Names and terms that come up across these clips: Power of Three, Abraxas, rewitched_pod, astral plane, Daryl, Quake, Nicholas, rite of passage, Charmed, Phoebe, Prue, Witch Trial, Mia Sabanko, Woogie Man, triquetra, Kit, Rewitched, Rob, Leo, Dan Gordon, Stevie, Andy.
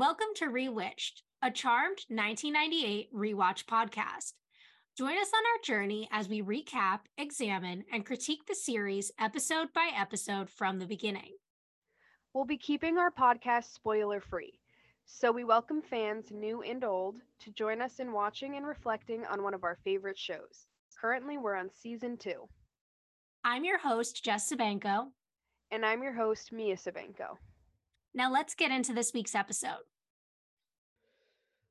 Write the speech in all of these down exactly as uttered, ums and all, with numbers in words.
Welcome to Rewitched, a Charmed nineteen ninety-eight rewatch podcast. Join us on our journey as we recap, examine, and critique the series episode by episode from the beginning. We'll be keeping our podcast spoiler-free, so we welcome fans new and old to join us in watching and reflecting on one of our favorite shows. Currently, we're on season two. I'm your host, Jess Sabanko. And I'm your host, Mia Sabanko. Now let's get into this week's episode.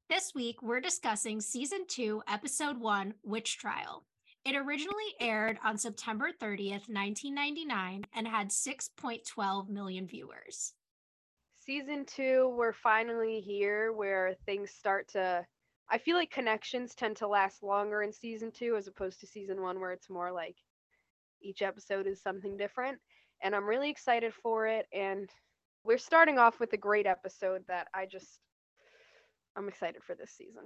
This week, we're discussing season two, episode one, Witch Trial. It originally aired on September thirtieth, nineteen ninety-nine, and had six point one two million viewers. Season two, we're finally here where things start to, I feel like connections tend to last longer in season two as opposed to season one, where it's more like each episode is something different. And I'm really excited for it. And we're starting off with a great episode that I just, I'm excited for this season.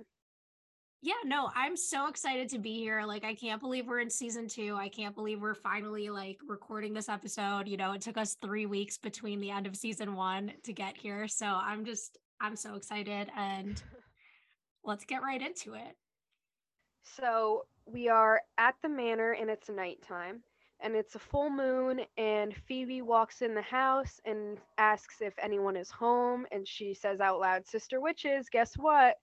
Yeah, no, I'm so excited to be here. Like, I can't believe we're in season two. I can't believe we're finally like recording this episode. You know, it took us three weeks between the end of season one to get here. So I'm just, I'm so excited, and let's get right into it. So we are at the manor and it's nighttime and it's a full moon, and Phoebe walks in the house and asks if anyone is home. And she says out loud, "Sister witches, guess what?"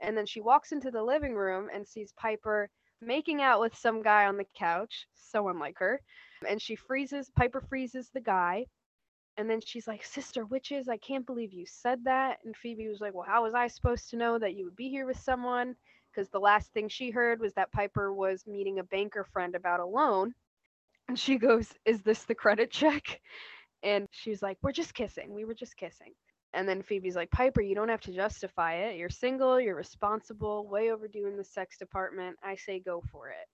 And then she walks into the living room and sees Piper making out with some guy on the couch, so unlike her. And she freezes, Piper freezes the guy. And then she's like, "Sister witches, I can't believe you said that." And Phoebe was like, "Well, how was I supposed to know that you would be here with someone?" Because the last thing she heard was that Piper was meeting a banker friend about a loan. And she goes, "Is this the credit check?" And she's like, "We're just kissing. We were just kissing." And then Phoebe's like, "Piper, you don't have to justify it. You're single, you're responsible, way overdue in the sex department. I say go for it."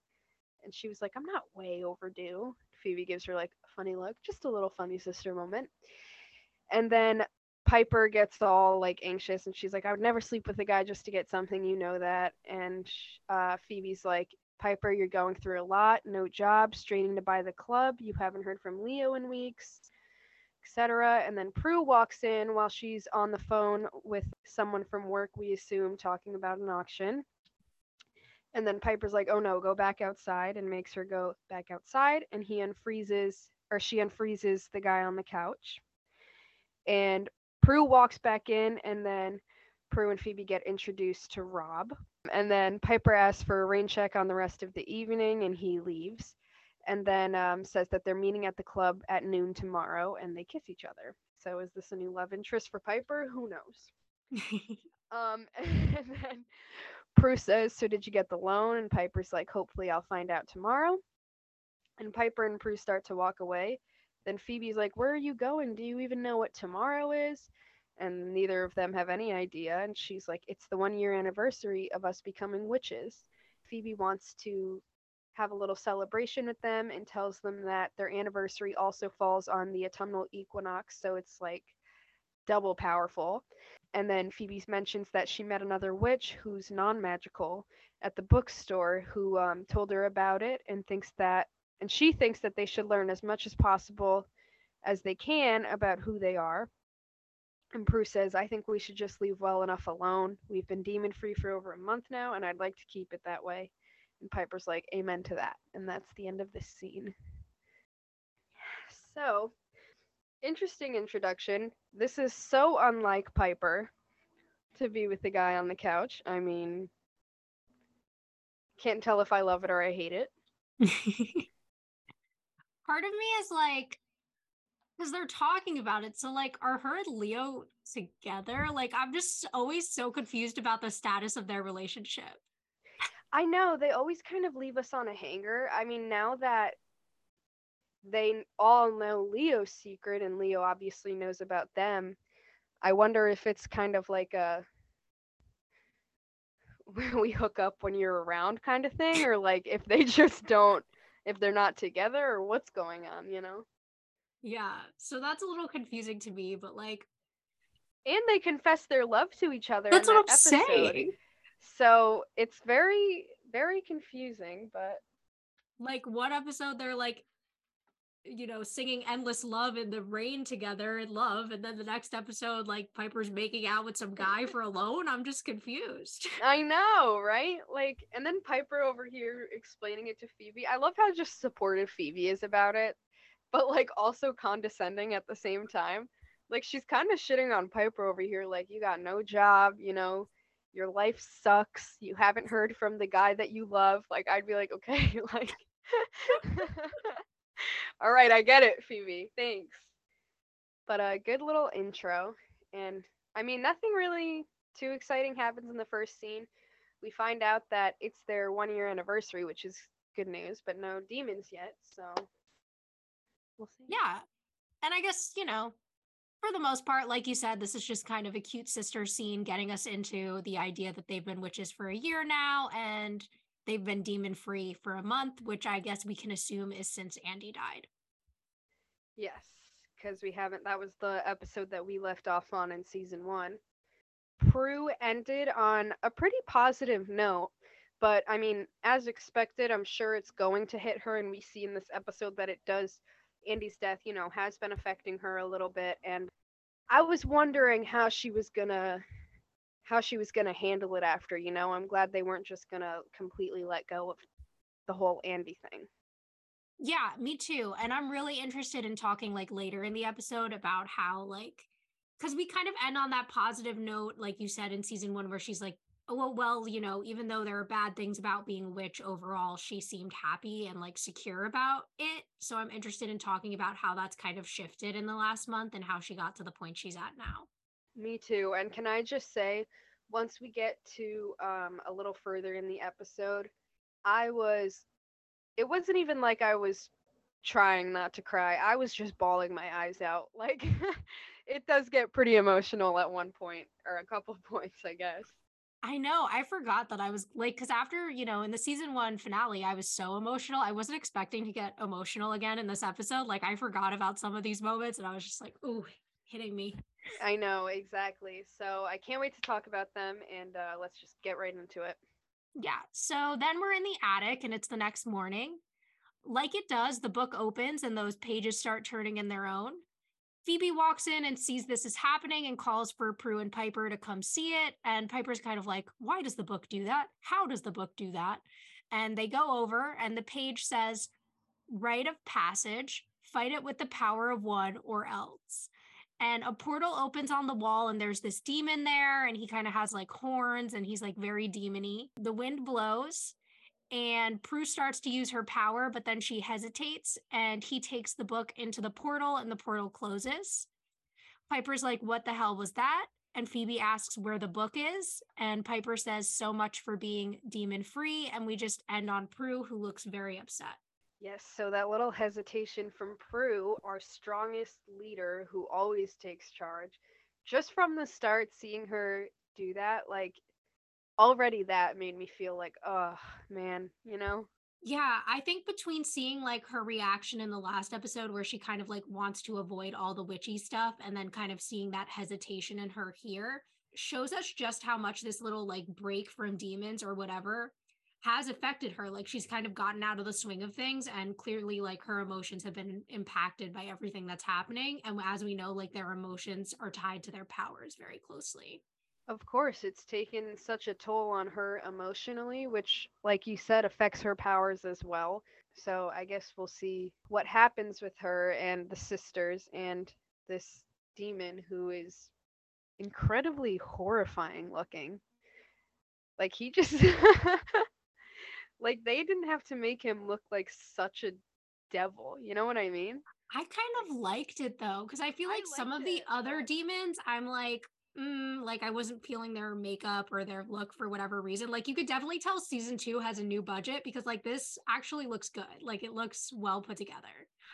And she was like, "I'm not way overdue." Phoebe gives her like a funny look, just a little funny sister moment. And then Piper gets all like anxious and she's like, "I would never sleep with a guy just to get something, you know that." And uh, Phoebe's like, "Piper, you're going through a lot, no job, straining to buy the club, you haven't heard from Leo in weeks, et cetera" And then Prue walks in while she's on the phone with someone from work, we assume, talking about an auction. And then Piper's like, "Oh no, go back outside," and makes her go back outside. And he unfreezes, or she unfreezes the guy on the couch. And Prue walks back in, and then Prue and Phoebe get introduced to Rob. And then Piper asks for a rain check on the rest of the evening, and he leaves. And then um, says that they're meeting at the club at noon tomorrow, and they kiss each other. So is this a new love interest for Piper? Who knows? um, and then Prue says, "So did you get the loan?" And Piper's like, "Hopefully I'll find out tomorrow." And Piper and Prue start to walk away. Then Phoebe's like, "Where are you going? Do you even know what tomorrow is?" And neither of them have any idea. And she's like, "It's the one-year anniversary of us becoming witches." Phoebe wants to have a little celebration with them and tells them that their anniversary also falls on the autumnal equinox, so it's like double powerful. And then Phoebe mentions that she met another witch who's non-magical at the bookstore who um, told her about it and thinks that, and she thinks that they should learn as much as possible as they can about who they are. And Prue says, "I think we should just leave well enough alone. We've been demon-free for over a month now, and I'd like to keep it that way." And Piper's like, "Amen to that." And that's the end of this scene. So, interesting introduction. This is so unlike Piper to be with the guy on the couch. I mean, can't tell if I love it or I hate it. Part of me is like, because they're talking about it, so like, are her and Leo together? Like, I'm just always so confused about the status of their relationship. I know, they always kind of leave us on a hanger. I mean, now that they all know Leo's secret and Leo obviously knows about them, I wonder if it's kind of like a we hook up when you're around kind of thing, or like if they just don't, if they're not together or what's going on, you know? Yeah, so that's a little confusing to me, but like. And they confess their love to each other. That's what I'm saying. So it's very, very confusing, but. Like, one episode, they're like, you know, singing Endless Love in the rain together in love. And then the next episode, like Piper's making out with some guy for a loan. I'm just confused. I know, right? Like, and then Piper over here explaining it to Phoebe. I love how just supportive Phoebe is about it, but like also condescending at the same time. Like she's kind of shitting on Piper over here. Like, you got no job, you know, your life sucks. You haven't heard from the guy that you love. Like, I'd be like, okay, like, all right, I get it, Phoebe. Thanks. But a good little intro. And I mean, nothing really too exciting happens in the first scene. We find out that it's their one year anniversary, which is good news, but no demons yet. So we'll see. Yeah. And I guess, you know, for the most part, like you said, this is just kind of a cute sister scene getting us into the idea that they've been witches for a year now and they've been demon free for a month, which I guess we can assume is since Andy died. Yes, because we haven't, that was the episode that we left off on in season one. Prue ended on a pretty positive note, but I mean, as expected, I'm sure it's going to hit her, and we see in this episode that it does. Andy's death, you know, has been affecting her a little bit, and I was wondering how she was gonna how she was gonna handle it after, you know. I'm glad they weren't just gonna completely let go of the whole Andy thing. Yeah, me too. And I'm really interested in talking like later in the episode about how, like, because we kind of end on that positive note, like you said, in season one, where she's like, oh, well, you know, even though there are bad things about being a witch, overall, she seemed happy and like secure about it. So I'm interested in talking about how that's kind of shifted in the last month and how she got to the point she's at now. Me too. And can I just say, once we get to um, a little further in the episode, I was, it wasn't even like I was trying not to cry. I was just bawling my eyes out. Like, it does get pretty emotional at one point, or a couple of points, I guess. I know. I forgot that I was like, because after, you know, in the season one finale, I was so emotional. I wasn't expecting to get emotional again in this episode. Like, I forgot about some of these moments and I was just like, ooh, hitting me. I know. Exactly. So I can't wait to talk about them, and uh, let's just get right into it. Yeah. So then we're in the attic and it's the next morning. Like it does, the book opens and those pages start turning in their own. Phoebe walks in and sees this is happening and calls for Prue and Piper to come see it. And Piper's kind of like, why does the book do that? How does the book do that? And they go over and the page says, rite of passage, fight it with the power of one or else. And a portal opens on the wall and there's this demon there. And he kind of has like horns and he's like very demon-y. The wind blows and Prue starts to use her power, but then she hesitates and he takes the book into the portal and the portal closes. Piper's like, what the hell was that? And Phoebe asks where the book is. And Piper says, so much for being demon free. And we just end on Prue, who looks very upset. Yes, so that little hesitation from Prue, our strongest leader who always takes charge, just from the start, seeing her do that, like, already that made me feel like, oh man, you know? Yeah, I think between seeing like her reaction in the last episode where she kind of like wants to avoid all the witchy stuff and then kind of seeing that hesitation in her here shows us just how much this little like break from demons or whatever has affected her. Like she's kind of gotten out of the swing of things, and clearly like her emotions have been impacted by everything that's happening. And as we know, like their emotions are tied to their powers very closely. Of course, it's taken such a toll on her emotionally, which, like you said, affects her powers as well. So I guess we'll see what happens with her and the sisters and this demon who is incredibly horrifying looking. Like, he just... like, they didn't have to make him look like such a devil. You know what I mean? I kind of liked it, though, because I feel like I some of it, the other but... demons, I'm like... Mm, like I wasn't feeling their makeup or their look for whatever reason. Like you could definitely tell season two has a new budget, because like this actually looks good. Like it looks well put together.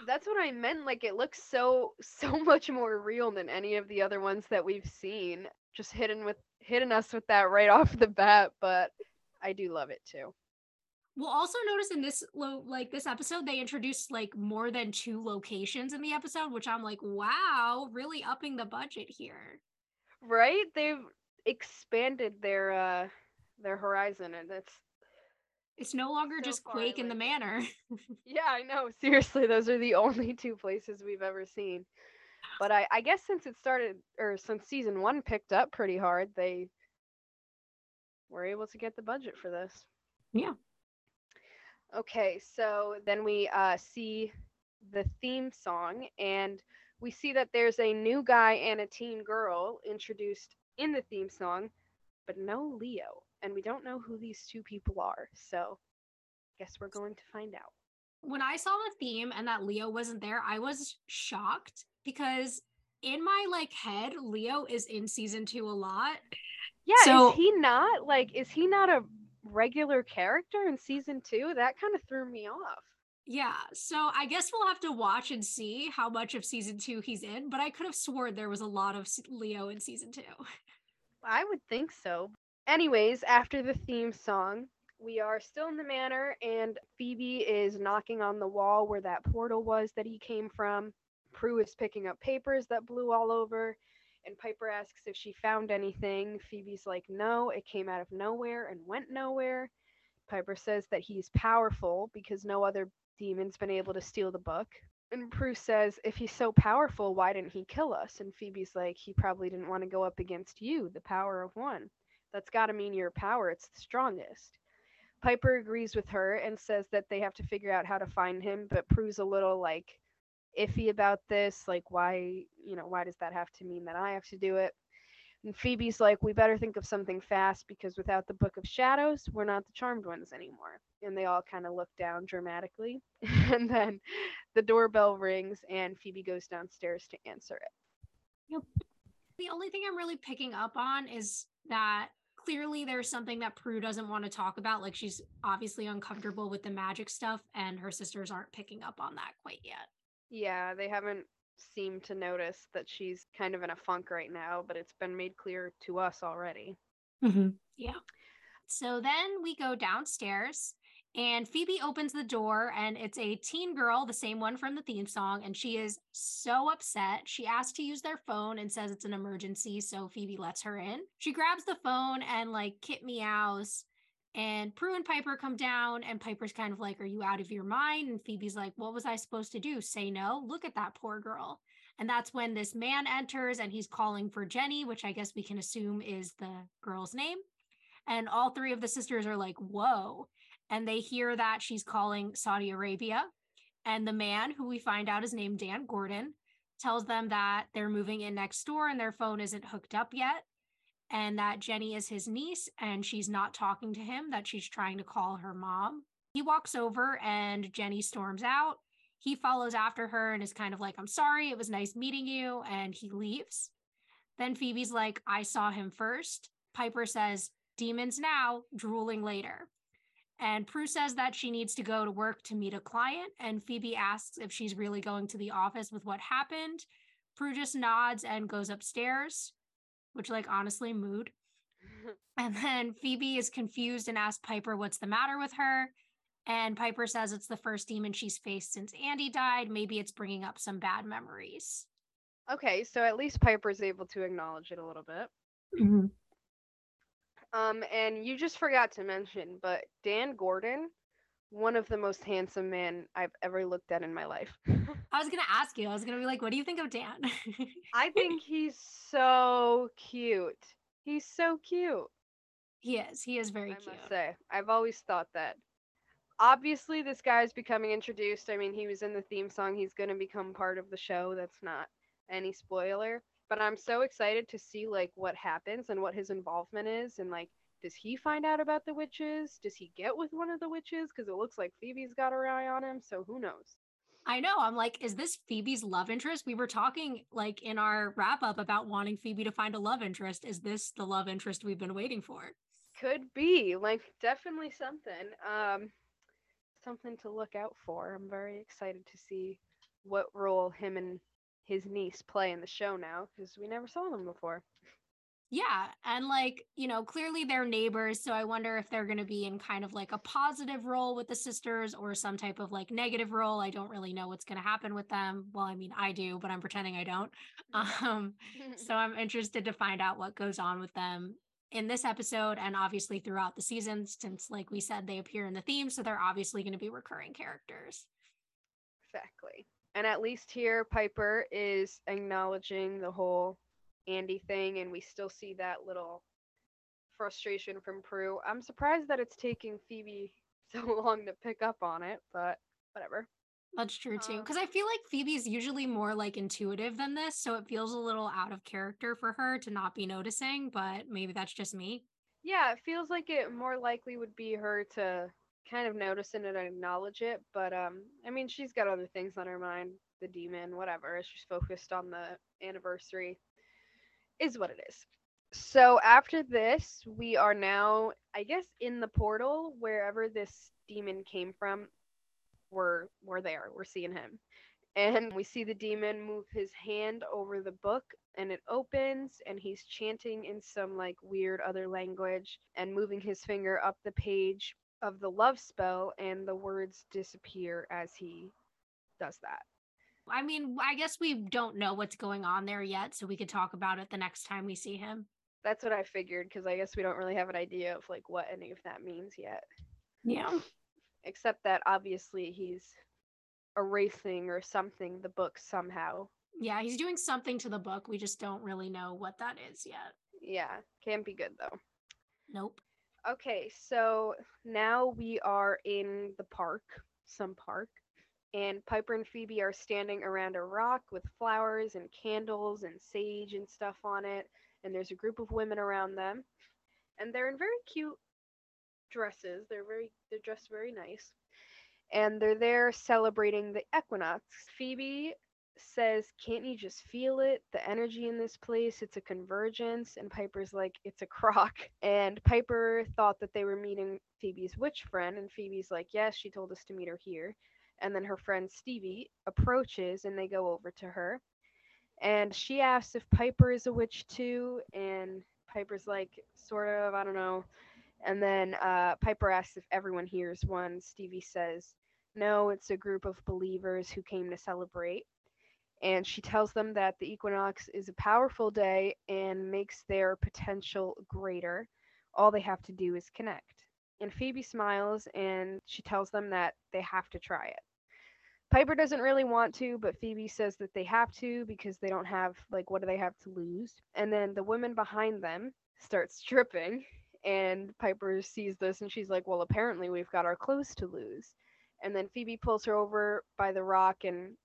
That's what I meant. Like it looks so, so much more real than any of the other ones that we've seen. Just hitting with, hitting us with that right off the bat. But I do love it too. We'll also notice in this, lo- like this episode, they introduced like more than two locations in the episode, which I'm like, wow, really upping the budget here. Right? They've expanded their uh their horizon, and that's It's no longer so just Quake in the manor. Yeah, I know. Seriously, those are the only two places we've ever seen. But I, I guess since it started, or since season one picked up pretty hard, they were able to get the budget for this. Yeah. Okay, so then we uh, see the theme song, and we see that there's a new guy and a teen girl introduced in the theme song, but no Leo. And we don't know who these two people are, so I guess we're going to find out. When I saw the theme and that Leo wasn't there, I was shocked because in my, like, head, Leo is in season two a lot. Yeah, so, is he not? Like, is he not a regular character in season two? That kind of threw me off. Yeah, so I guess we'll have to watch and see how much of season two he's in, but I could have sworn there was a lot of Leo in season two. I would think so. Anyways, after the theme song, we are still in the manor, and Phoebe is knocking on the wall where that portal was that he came from. Prue is picking up papers that blew all over, and Piper asks if she found anything. Phoebe's like, no, it came out of nowhere and went nowhere. Piper says that he's powerful because no other demon's been able to steal the book. And Prue says, if he's so powerful, why didn't he kill us? And Phoebe's like, he probably didn't want to go up against you, the power of one. That's got to mean your power. It's the strongest. Piper agrees with her and says that they have to figure out how to find him, but Prue's a little, like, iffy about this. Like, why, you know, why does that have to mean that I have to do it? And Phoebe's like, we better think of something fast because without the Book of Shadows, we're not the Charmed Ones anymore. And they all kind of look down dramatically. And then the doorbell rings and Phoebe goes downstairs to answer it. Yep. The only thing I'm really picking up on is that clearly there's something that Prue doesn't want to talk about. Like, she's obviously uncomfortable with the magic stuff, and her sisters aren't picking up on that quite yet. Yeah, they haven't seemed to notice that she's kind of in a funk right now, but it's been made clear to us already. Mm-hmm. Yeah. So then we go downstairs, and Phoebe opens the door, and it's a teen girl, the same one from the theme song, and she is so upset. She asks to use their phone and says it's an emergency, so Phoebe lets her in. She grabs the phone and, like, Kit meows, and Prue and Piper come down, and Piper's kind of like, are you out of your mind? And Phoebe's like, what was I supposed to do? Say no? Look at that poor girl. And that's when this man enters, and he's calling for Jenny, which I guess we can assume is the girl's name. And all three of the sisters are like, whoa. And they hear that she's calling Saudi Arabia. And the man, who we find out is named Dan Gordon, tells them that they're moving in next door and their phone isn't hooked up yet. And that Jenny is his niece and she's not talking to him, that she's trying to call her mom. He walks over and Jenny storms out. He follows after her and is kind of like, I'm sorry, it was nice meeting you. And he leaves. Then Phoebe's like, I saw him first. Piper says, demons now, drooling later. And Prue says that she needs to go to work to meet a client, and Phoebe asks if she's really going to the office with what happened. Prue just nods and goes upstairs, which, like, honestly, mood. And then Phoebe is confused and asks Piper what's the matter with her, and Piper says it's the first demon she's faced since Andy died. Maybe it's bringing up some bad memories. Okay, so at least Piper's able to acknowledge it a little bit. Mm-hmm. Um, and you just forgot to mention, but Dan Gordon, one of the most handsome men I've ever looked at in my life. I was going to ask you, I was going to be like, what do you think of Dan? I think he's so cute. He's so cute. He is. He is very I cute. I must say, I've always thought that. Obviously, this guy's becoming introduced. I mean, he was in the theme song. He's going to become part of the show. That's not any spoiler. But I'm so excited to see, like, what happens and what his involvement is. And, like, does he find out about the witches? Does he get with one of the witches? Because it looks like Phoebe's got her eye on him. So who knows? I know. I'm like, is this Phoebe's love interest? We were talking, like, in our wrap up about wanting Phoebe to find a love interest. Is this the love interest we've been waiting for? Could be. Like, definitely something. Um, something to look out for. I'm very excited to see what role him and his niece play in the show now, because we never saw them before. Yeah, and, like, you know, clearly they're neighbors, so I wonder if they're going to be in kind of, like, a positive role with the sisters or some type of, like, negative role. I don't really know what's going to happen with them. Well, I mean, I do, but I'm pretending I don't. Um, so I'm interested to find out what goes on with them in this episode and obviously throughout the season, since, like we said, they appear in the theme, so they're obviously going to be recurring characters. Exactly. And at least here, Piper is acknowledging the whole Andy thing, and we still see that little frustration from Prue. I'm surprised that it's taking Phoebe so long to pick up on it, but whatever. That's true, too, because I feel like Phoebe's usually more, like, intuitive than this, so it feels a little out of character for her to not be noticing, but maybe that's just me. Yeah, it feels like it more likely would be her to kind of notice it and acknowledge it, but, um, I mean, she's got other things on her mind, the demon, whatever. She's focused on the anniversary, is what it is. So after this, we are now, I guess, in the portal, wherever this demon came from. We're, we're there. We're seeing him. And we see the demon move his hand over the book, and it opens, and he's chanting in some, like, weird other language and moving his finger up the page of the love spell, and the words disappear as he does that. I mean, I guess we don't know what's going on there yet, so we could talk about it the next time we see him. That's what I figured, because I guess we don't really have an idea of, like, what any of that means yet. Yeah. Except that obviously he's erasing or something the book somehow. Yeah, he's doing something to the book. We just don't really know what that is yet. Yeah, can't be good though. Nope. Okay, so now we are in the park, some park, and Piper and Phoebe are standing around a rock with flowers and candles and sage and stuff on it, and there's a group of women around them, and they're in very cute dresses. They're very they're dressed very nice, and they're there celebrating the equinox. Phoebe says, "Can't you just feel it, the energy in this place? It's a convergence." And Piper's like, "It's a crock." And Piper thought that they were meeting Phoebe's witch friend, and Phoebe's like, "Yes, she told us to meet her here." And then her friend Stevie approaches, and they go over to her, and she asks if Piper is a witch too, and Piper's like, "Sort of, I don't know." And then uh, Piper asks if everyone here is one. Stevie says, "No, it's a group of believers who came to celebrate." And she tells them that the equinox is a powerful day and makes their potential greater. All they have to do is connect. And Phoebe smiles, and she tells them that they have to try it. Piper doesn't really want to, but Phoebe says that they have to because they don't have, like, what do they have to lose? And then the women behind them start stripping. And Piper sees this, and she's like, "Well, apparently we've got our clothes to lose." And then Phoebe pulls her over by the rock, and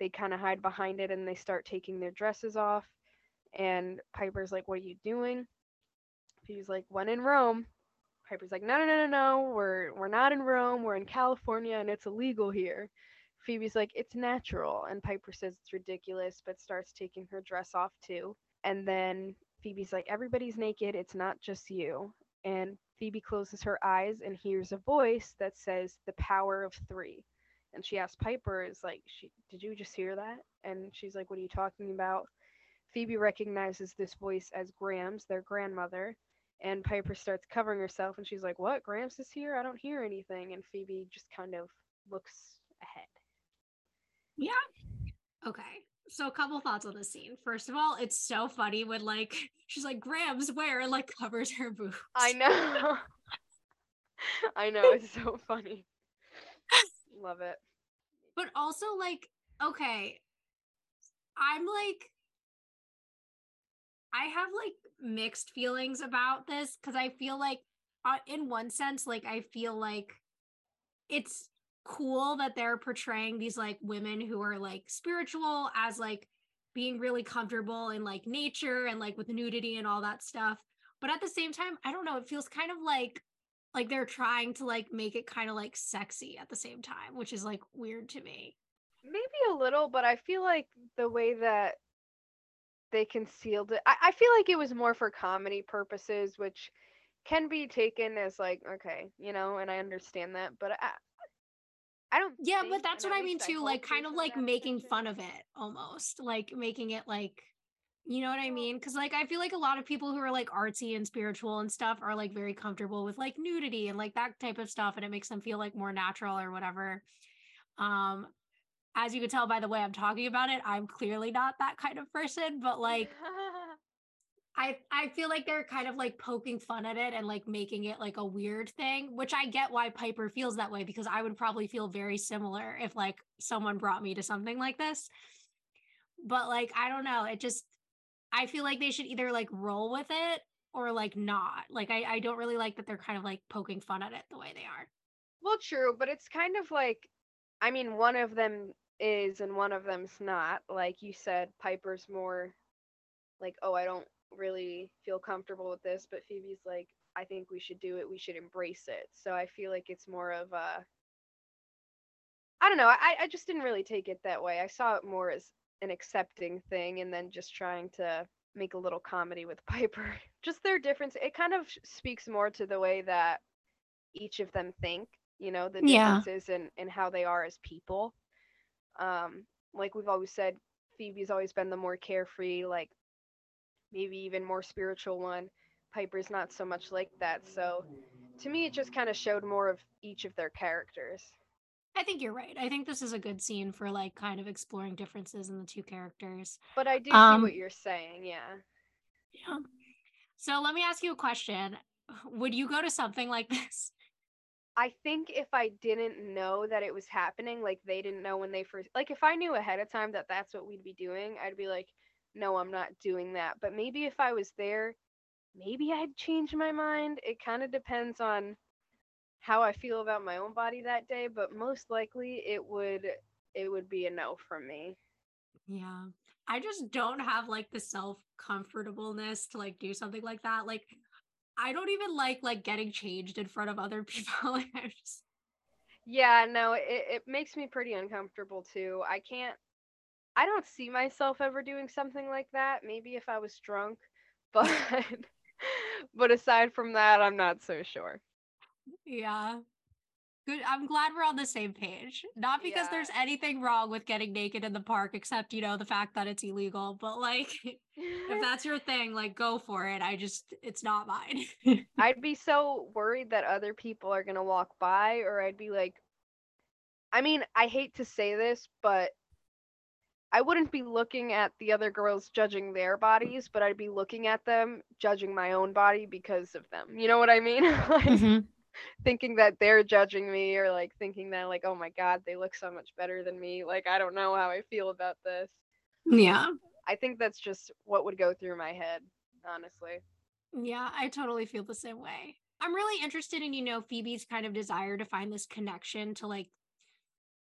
they kind of hide behind it, and they start taking their dresses off. And Piper's like, "What are you doing?" Phoebe's like, "When in Rome." Piper's like, "No, no, no, no, no. We're we're not in Rome. We're in California, and it's illegal here." Phoebe's like, "It's natural." And Piper says it's ridiculous, but starts taking her dress off too. And then Phoebe's like, "Everybody's naked. It's not just you." And Phoebe closes her eyes and hears a voice that says, "The power of three." And she asks Piper, is like, she, "Did you just hear that?" And she's like, "What are you talking about?" Phoebe recognizes this voice as Grams, their grandmother. And Piper starts covering herself, and she's like, "What? Grams is here? I don't hear anything." And Phoebe just kind of looks ahead. Yeah. Okay. So a couple thoughts on this scene. First of all, it's so funny when, like, she's like, "Grams, where?" and, like, covers her boobs. I know. I know. It's so funny. Love it. But also, like, okay, I'm like, I have, like, mixed feelings about this, because I feel like, uh, in one sense, like, I feel like it's cool that they're portraying these, like, women who are, like, spiritual as, like, being really comfortable in, like, nature and, like, with nudity and all that stuff. But at the same time, I don't know, it feels kind of like like they're trying to, like, make it kind of, like, sexy at the same time, which is, like, weird to me. Maybe a little, but I feel like the way that they concealed it, I, I feel like it was more for comedy purposes, which can be taken as, like, okay, you know, and I understand that, but I I don't yeah, think, but that's what I mean too, like, kind of like making fun of it almost, like making it like, you know what I mean? Because, like, I feel like a lot of people who are, like, artsy and spiritual and stuff are, like, very comfortable with, like, nudity and, like, that type of stuff, and it makes them feel, like, more natural or whatever. Um, as you can tell by the way I'm talking about it, I'm clearly not that kind of person, but, like, I, I feel like they're kind of like poking fun at it and like making it like a weird thing, which I get why Piper feels that way, because I would probably feel very similar if like someone brought me to something like this. But like, I don't know. It just, I feel like they should either like roll with it or like not. Like, I, I don't really like that they're kind of like poking fun at it the way they are. Well, true, but it's kind of like, I mean, one of them is and one of them's not. Like you said, Piper's more like, oh, I don't really feel comfortable with this, but Phoebe's like, I think we should do it, we should embrace it. So I feel like it's more of a, I don't know, I, I just didn't really take it that way. I saw it more as an accepting thing and then just trying to make a little comedy with Piper. Just their difference, it kind of speaks more to the way that each of them think, you know, the differences and yeah. how they are as people. Um, like we've always said, Phoebe's always been the more carefree, like maybe even more spiritual one. Piper's not so much like that. So to me, it just kind of showed more of each of their characters. I think you're right. I think this is a good scene for like kind of exploring differences in the two characters. But I do um, see what you're saying. Yeah. Yeah. So let me ask you a question. Would you go to something like this? I think if I didn't know that it was happening, like they didn't know when they first, like if I knew ahead of time that that's what we'd be doing, I'd be like, no, I'm not doing that. But maybe if I was there, maybe I'd change my mind. It kind of depends on how I feel about my own body that day, but most likely it would it would be a no from me. Yeah. I just don't have like the self-comfortableness to like do something like that. Like I don't even like like getting changed in front of other people. Like, I just... Yeah, no, it, it makes me pretty uncomfortable too. I can't I don't see myself ever doing something like that. Maybe if I was drunk, but but aside from that, I'm not so sure. Yeah. Good. I'm glad we're on the same page. Not because yeah. there's anything wrong with getting naked in the park, except, you know, the fact that it's illegal. But like, if that's your thing, like, go for it. I just, it's not mine. I'd be so worried that other people are going to walk by, or I'd be like, I mean, I hate to say this, but I wouldn't be looking at the other girls judging their bodies, but I'd be looking at them judging my own body because of them. You know what I mean? Like, mm-hmm. Thinking that they're judging me, or like thinking that like, oh my God, they look so much better than me. Like, I don't know how I feel about this. Yeah. I think that's just what would go through my head, honestly. Yeah, I totally feel the same way. I'm really interested in, you know, Phoebe's kind of desire to find this connection to like,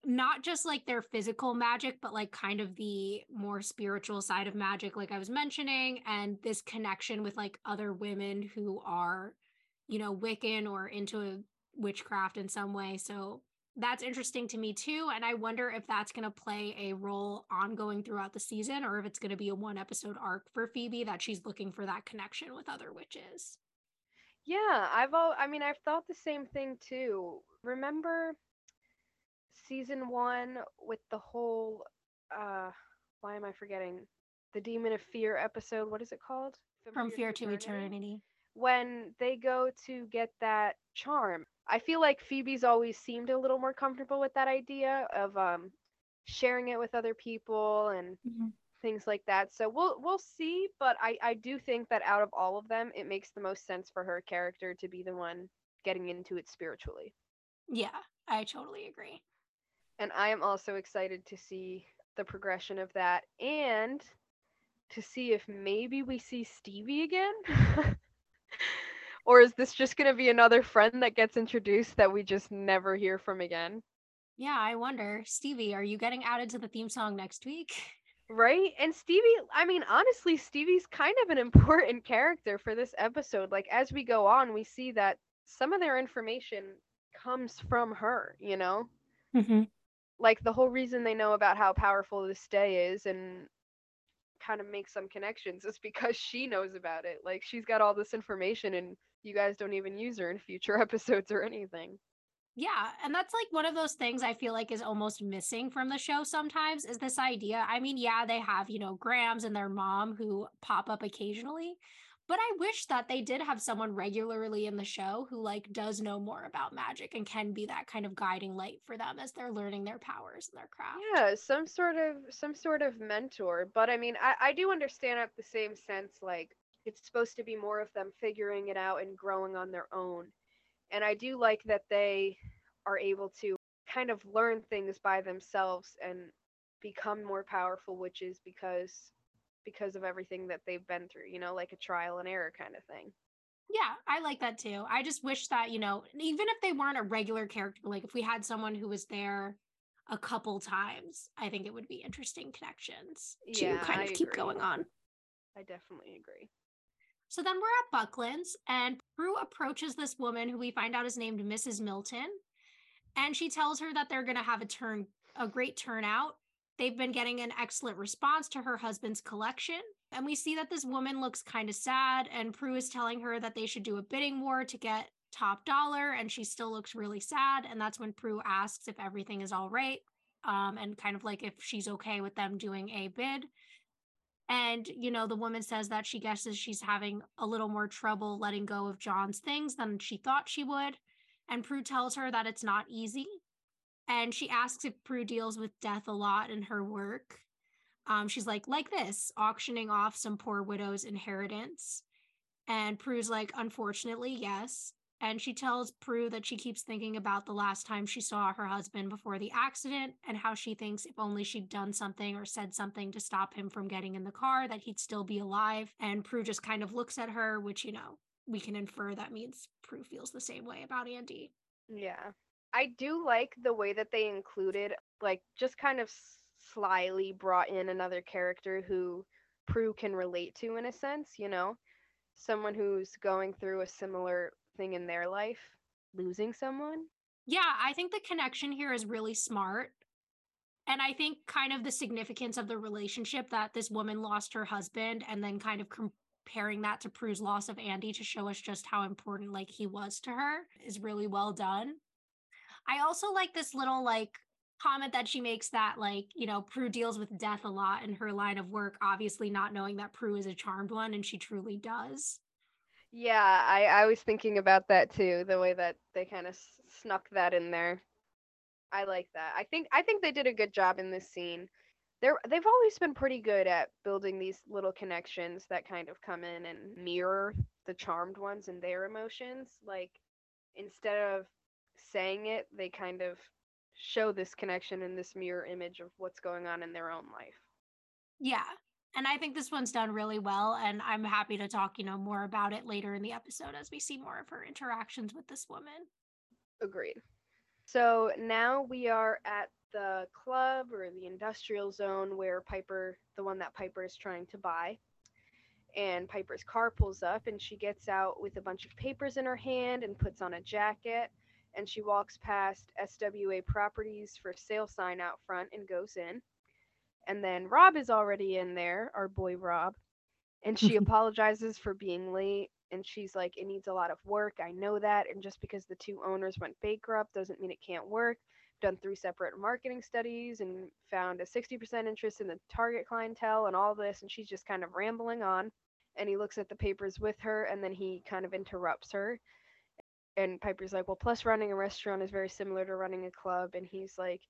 not just like their physical magic, but like kind of the more spiritual side of magic, like I was mentioning, and this connection with like other women who are, you know, Wiccan or into witchcraft in some way. So that's interesting to me too. And I wonder if that's going to play a role ongoing throughout the season, or if it's going to be a one episode arc for Phoebe that she's looking for that connection with other witches. Yeah, I've all, I mean, I've thought the same thing too. Remember season one with the whole uh why am I forgetting the Demon of Fear episode, what is it called? From, From Fear to Eternity. Eternity when they go to get that charm. I feel like Phoebe's always seemed a little more comfortable with that idea of um sharing it with other people and mm-hmm. things like that, so we'll we'll see. But I I do think that out of all of them, it makes the most sense for her character to be the one getting into it spiritually. Yeah, I totally agree. And I am also excited to see the progression of that, and to see if maybe we see Stevie again. Or is this just going to be another friend that gets introduced that we just never hear from again? Yeah, I wonder. Stevie, are you getting added to the theme song next week? Right? And Stevie, I mean, honestly, Stevie's kind of an important character for this episode. Like, as we go on, we see that some of their information comes from her, you know? Mm-hmm. Like the whole reason they know about how powerful this day is and kind of make some connections is because she knows about it. Like she's got all this information and you guys don't even use her in future episodes or anything. Yeah. And that's like one of those things I feel like is almost missing from the show sometimes, is this idea. I mean, yeah, they have, you know, Grams and their mom who pop up occasionally, but I wish that they did have someone regularly in the show who like does know more about magic and can be that kind of guiding light for them as they're learning their powers and their craft. Yeah, some sort of some sort of mentor. But I mean, I, I do understand at the same sense, like it's supposed to be more of them figuring it out and growing on their own. And I do like that they are able to kind of learn things by themselves and become more powerful witches because because of everything that they've been through, you know, like a trial and error kind of thing. Yeah, I like that too. I just wish that, you know, even if they weren't a regular character, like if we had someone who was there a couple times, I think it would be interesting connections to yeah, kind of I keep agree. going on. I definitely agree. So then we're at Buckland's, and Prue approaches this woman who we find out is named Missus Milton, and she tells her that they're going to have a turn, a great turnout. They've been getting an excellent response to her husband's collection, and we see that this woman looks kind of sad, and Prue is telling her that they should do a bidding war to get top dollar, and she still looks really sad, and that's when Prue asks if everything is all right, um, and kind of like if she's okay with them doing a bid. And, you know, the woman says that she guesses she's having a little more trouble letting go of John's things than she thought she would. And Prue tells her that it's not easy. And she asks if Prue deals with death a lot in her work. Um, she's like, like this, auctioning off some poor widow's inheritance. And Prue's like, unfortunately, yes. And she tells Prue that she keeps thinking about the last time she saw her husband before the accident and how she thinks if only she'd done something or said something to stop him from getting in the car, that he'd still be alive. And Prue just kind of looks at her, which, you know, we can infer that means Prue feels the same way about Andy. Yeah. I do like the way that they included, like, just kind of slyly brought in another character who Prue can relate to in a sense, you know, someone who's going through a similar thing in their life, losing someone. Yeah, I think the connection here is really smart. And I think kind of the significance of the relationship that this woman lost her husband, and then kind of comparing that to Prue's loss of Andy to show us just how important, like, he was to her is really well done. I also like this little, like, comment that she makes that, like, you know, Prue deals with death a lot in her line of work, obviously not knowing that Prue is a charmed one, and she truly does. Yeah, I, I was thinking about that too, the way that they kind of s- snuck that in there. I like that. I think I think they did a good job in this scene. They're, they've always been pretty good at building these little connections that kind of come in and mirror the charmed ones and their emotions. Like, instead of saying it, they kind of show this connection and this mirror image of what's going on in their own life. Yeah, and I think this one's done really well, and I'm happy to talk, you know, more about it later in the episode as we see more of her interactions with this woman. Agreed. So now we are at the club, or the industrial zone, where Piper, the one that Piper is trying to buy, and Piper's car pulls up, and she gets out with a bunch of papers in her hand and puts on a jacket. And she walks past S W A Properties for sale sign out front and goes in. And then Rob is already in there, our boy Rob. And she apologizes for being late. And she's like, it needs a lot of work. I know that. And just because the two owners went bankrupt doesn't mean it can't work. I've done three separate marketing studies and found a sixty percent interest in the target clientele and all this. And she's just kind of rambling on. And he looks at the papers with her, and then he kind of interrupts her. And Piper's like, well, plus running a restaurant is very similar to running a club. And he's like,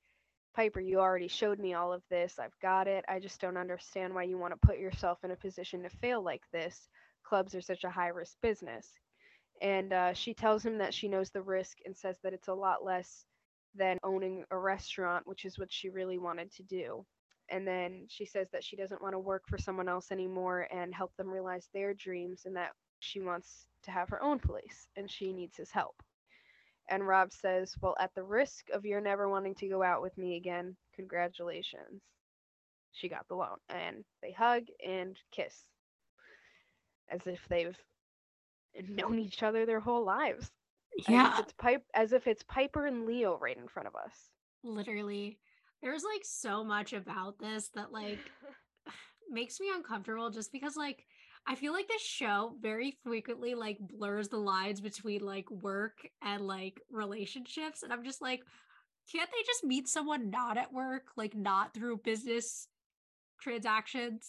Piper, you already showed me all of this. I've got it. I just don't understand why you want to put yourself in a position to fail like this. Clubs are such a high-risk business. And uh, she tells him that she knows the risk and says that it's a lot less than owning a restaurant, which is what she really wanted to do. And then she says that she doesn't want to work for someone else anymore and help them realize their dreams, and that she wants to have her own place, and she needs his help. And Rob says, well, at the risk of your never wanting to go out with me again, congratulations. She got the loan. And they hug and kiss, as if they've known each other their whole lives. Yeah. As if it's, Pipe- as if it's Piper and Leo right in front of us. Literally. There's, like, so much about this that, like, makes me uncomfortable, just because, like, I feel like this show very frequently, like, blurs the lines between, like, work and, like, relationships. And I'm just like, can't they just meet someone not at work, like, not through business transactions?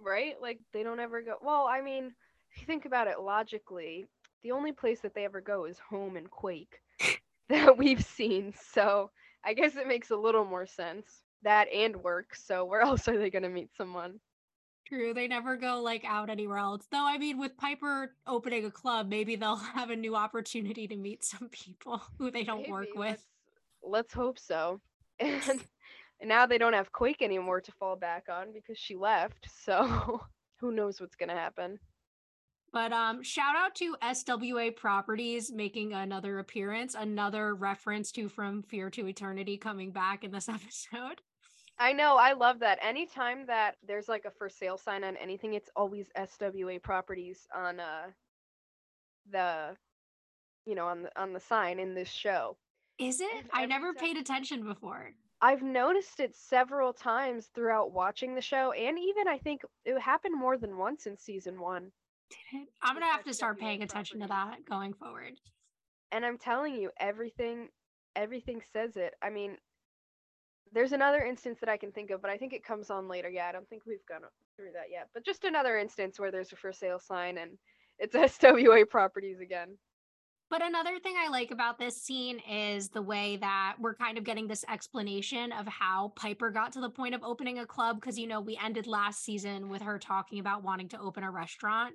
Right? Like, they don't ever go. Well, I mean, if you think about it logically, the only place that they ever go is home and Quake that we've seen. So I guess it makes a little more sense. That and work. So where else are they going to meet someone? True. They never go like out anywhere else. Though, I mean, with Piper opening a club, maybe they'll have a new opportunity to meet some people who they don't maybe. work with. Let's, let's hope so. And now they don't have Quake anymore to fall back on because she left. So who knows what's going to happen. But um, shout out to S W A Properties making another appearance, another reference to From Fear to Eternity coming back in this episode. I know. I love that. Anytime that there's like a for sale sign on anything, it's always S W A Properties on uh, the, you know, on the, on the sign in this show. Is it? I never paid attention before. I've noticed it several times throughout watching the show. And even I think it happened more than once in season one. I'm gonna have to start paying attention to that going forward. And I'm telling you, everything everything says it. I mean, there's another instance that I can think of, but I think it comes on later. Yeah, I don't think we've gone through that yet, but just another instance where there's a for sale sign and it's S W A Properties again. But another thing I like about this scene is the way that we're kind of getting this explanation of how Piper got to the point of opening a club, because, you know, we ended last season with her talking about wanting to open a restaurant.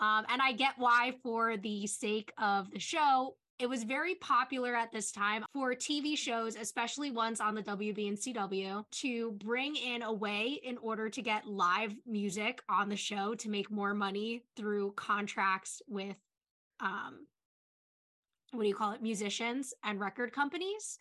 Um, and I get why, for the sake of the show, it was very popular at this time for T V shows, especially ones on the W B and C W, to bring in a way in order to get live music on the show to make more money through contracts with, um, what do you call it, musicians and record companies.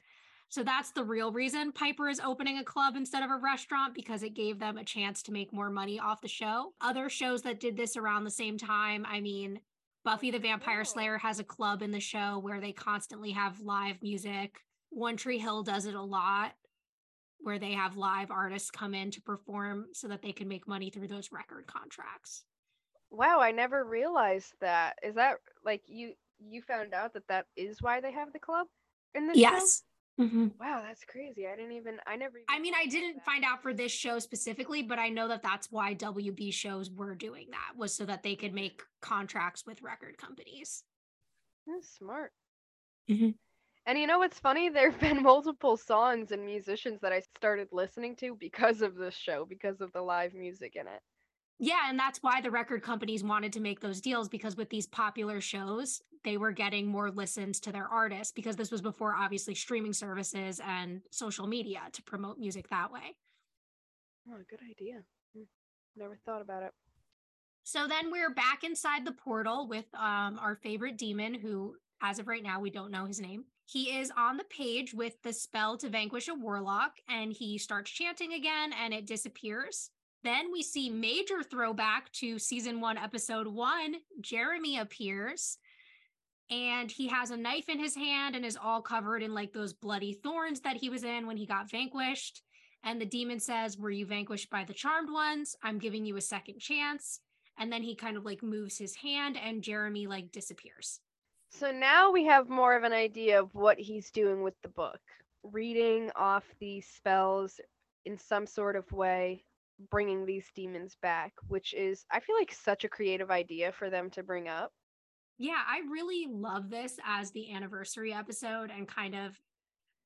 So that's the real reason Piper is opening a club instead of a restaurant, because it gave them a chance to make more money off the show. Other shows that did this around the same time, I mean, Buffy the Vampire Slayer has a club in the show where they constantly have live music. One Tree Hill does it a lot, where they have live artists come in to perform so that they can make money through those record contracts. Wow, I never realized that. Is that like you you found out that that is why they have the club in this Yes. show? Mm-hmm. Wow, that's crazy. I didn't even, I never. Even I mean, I didn't that. find out for this show specifically, but I know that that's why W B shows were doing that, was so that they could make contracts with record companies. That's smart. Mm-hmm. And you know what's funny? There have been multiple songs and musicians that I started listening to because of this show, because of the live music in it. Yeah, and that's why the record companies wanted to make those deals, because with these popular shows, they were getting more listens to their artists, because this was before, obviously, streaming services and social media to promote music that way. Oh, good idea. Never thought about it. So then we're back inside the portal with um, our favorite demon, who, as of right now, we don't know his name. He is on the page with the spell to vanquish a warlock, and he starts chanting again, and it disappears. Then we see major throwback to season one, episode one. Jeremy appears, and he has a knife in his hand and is all covered in like those bloody thorns that he was in when he got vanquished. And the demon says, "Were you vanquished by the charmed ones? I'm giving you a second chance." And then he kind of like moves his hand and Jeremy like disappears. So now we have more of an idea of what he's doing with the book, reading off these spells in some sort of way, bringing these demons back, which is, I feel like, such a creative idea for them to bring up. Yeah, I really love this as the anniversary episode, and kind of,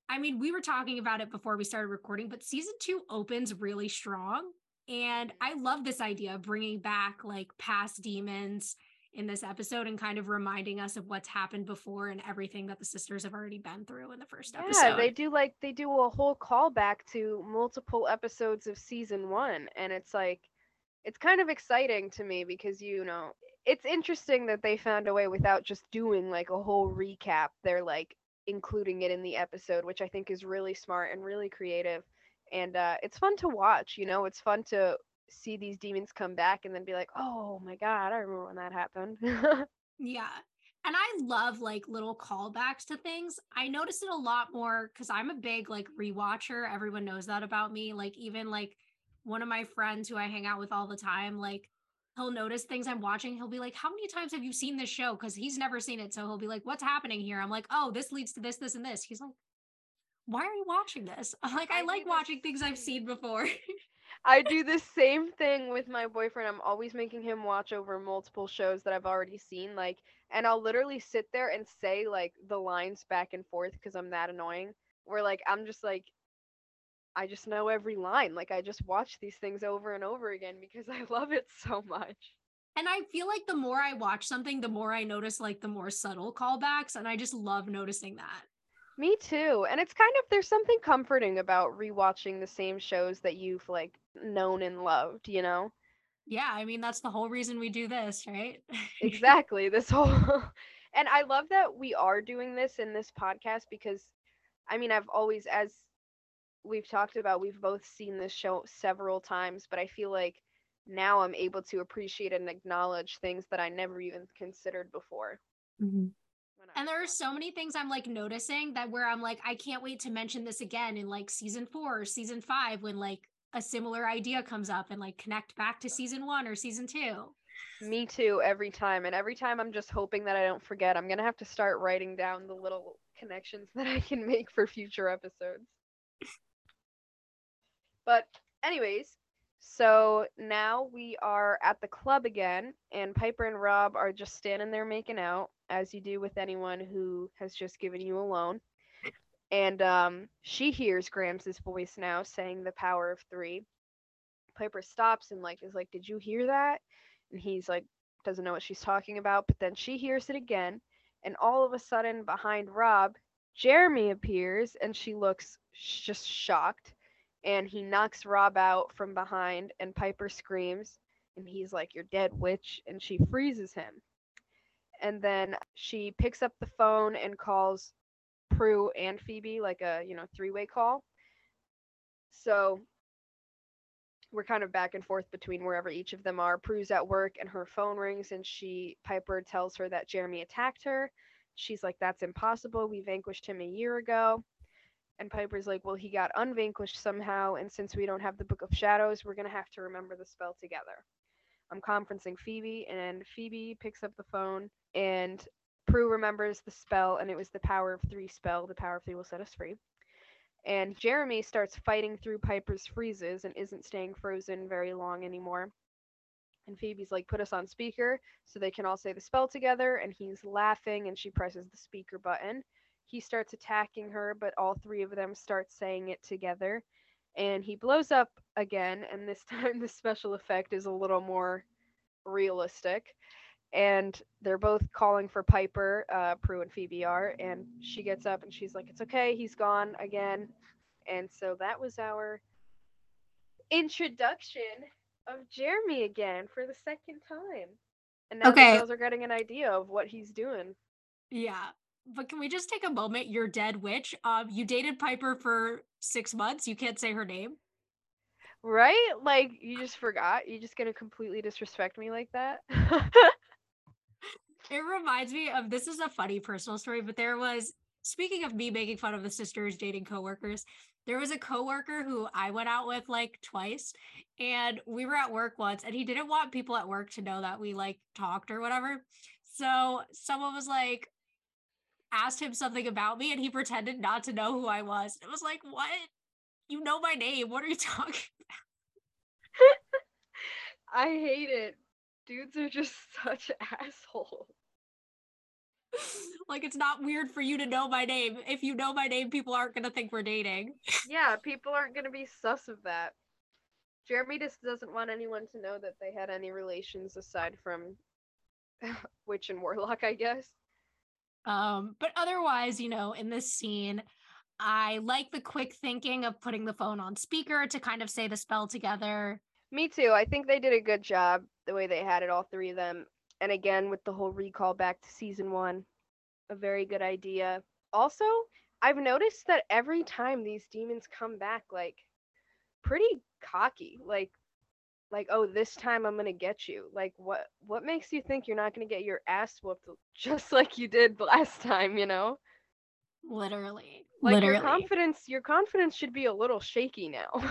I mean, we were talking about it before we started recording, but season two opens really strong. And I love this idea of bringing back like past demons in this episode and kind of reminding us of what's happened before and everything that the sisters have already been through in the first episode. Yeah, they do like, they do a whole callback to multiple episodes of season one. And it's like, it's kind of exciting to me, because, you know, it's interesting that they found a way without just doing like a whole recap. They're like including it in the episode, which I think is really smart and really creative. And uh, it's fun to watch, you know, it's fun to see these demons come back and then be like, oh my God, I remember when that happened. Yeah. And I love like little callbacks to things. I notice it a lot more because I'm a big like rewatcher. Everyone knows that about me. Like even like one of my friends who I hang out with all the time, like, he'll notice things I'm watching. He'll be like, how many times have you seen this show? Because he's never seen it. So he'll be like, what's happening here? I'm like, oh, this leads to this, this, and this. He's like, why are you watching this? I'm like, I, I like watching things I've seen before. I do the same thing with my boyfriend. I'm always making him watch over multiple shows that I've already seen. Like, and I'll literally sit there and say like the lines back and forth because I'm that annoying. Where like, I'm just like, I just know every line. Like, I just watch these things over and over again because I love it so much. And I feel like the more I watch something, the more I notice, like, the more subtle callbacks. And I just love noticing that. Me too. And it's kind of, there's something comforting about rewatching the same shows that you've, like, known and loved, you know? Yeah, I mean, that's the whole reason we do this, right? Exactly. This whole... And I love that we are doing this in this podcast because, I mean, I've always, as we've talked about, we've both seen this show several times, but I feel like now I'm able to appreciate and acknowledge things that I never even considered before. Mm-hmm. And there are so many things I'm like noticing that where I'm like, I can't wait to mention this again in like season four or season five when like a similar idea comes up and like connect back to season one or season two. Me too, every time. And every time I'm just hoping that I don't forget. I'm going to have to start writing down the little connections that I can make for future episodes. But anyways, so now we are at the club again, and Piper and Rob are just standing there making out, as you do with anyone who has just given you a loan. And um, she hears Grams' voice now saying the power of three. Piper stops and like is like, did you hear that? And he's like, doesn't know what she's talking about. But then she hears it again. And all of a sudden, behind Rob, Jeremy appears, and she looks sh- just shocked. And he knocks Rob out from behind, and Piper screams. And he's like, you're dead, witch. And she freezes him. And then she picks up the phone and calls Prue and Phoebe, like a, you know, three-way call. So we're kind of back and forth between wherever each of them are. Prue's at work, and her phone rings, and she, Piper tells her that Jeremy attacked her. She's like, that's impossible. We vanquished him a year ago. And Piper's like, well, he got unvanquished somehow, and since we don't have the Book of Shadows, we're going to have to remember the spell together. I'm conferencing Phoebe, and Phoebe picks up the phone, and Prue remembers the spell, and it was the Power of Three spell. The Power of Three will set us free. And Jeremy starts fighting through Piper's freezes and isn't staying frozen very long anymore. And Phoebe's like, put us on speaker so they can all say the spell together, and he's laughing, and she presses the speaker button. He starts attacking her, but all three of them start saying it together. And he blows up again, and this time the special effect is a little more realistic. And they're both calling for Piper, uh, Prue and Phoebe are, and she gets up and she's like, it's okay, he's gone again. And so that was our introduction of Jeremy again for the second time. And now okay. The girls are getting an idea of what he's doing. Yeah. But can we just take a moment? You're dead, witch. Um, you dated Piper for six months. You can't say her name. Right? Like, you just forgot? You're just going to completely disrespect me like that? It reminds me of, this is a funny personal story, but there was, speaking of me making fun of the sisters dating coworkers, there was a coworker who I went out with, like, twice, and we were at work once, and he didn't want people at work to know that we, like, talked or whatever. So someone was like, asked him something about me, and he pretended not to know who I was. It was like, what? You know my name. What are you talking about? I hate it. Dudes are just such assholes. Like, it's not weird for you to know my name. If you know my name, people aren't going to think we're dating. Yeah, people aren't going to be sus of that. Jeremy just doesn't want anyone to know that they had any relations aside from witch and warlock, I guess. Um, but otherwise, you know, in this scene, I like the quick thinking of putting the phone on speaker to kind of say the spell together. Me too. I think they did a good job the way they had it, all three of them. And again, with the whole recall back to season one, a very good idea. Also, I've noticed that every time these demons come back, like, pretty cocky, like, Like, oh, this time I'm going to get you. Like, what what makes you think you're not going to get your ass whooped just like you did last time, you know? Literally. Like, Literally. your confidence, your confidence should be a little shaky now.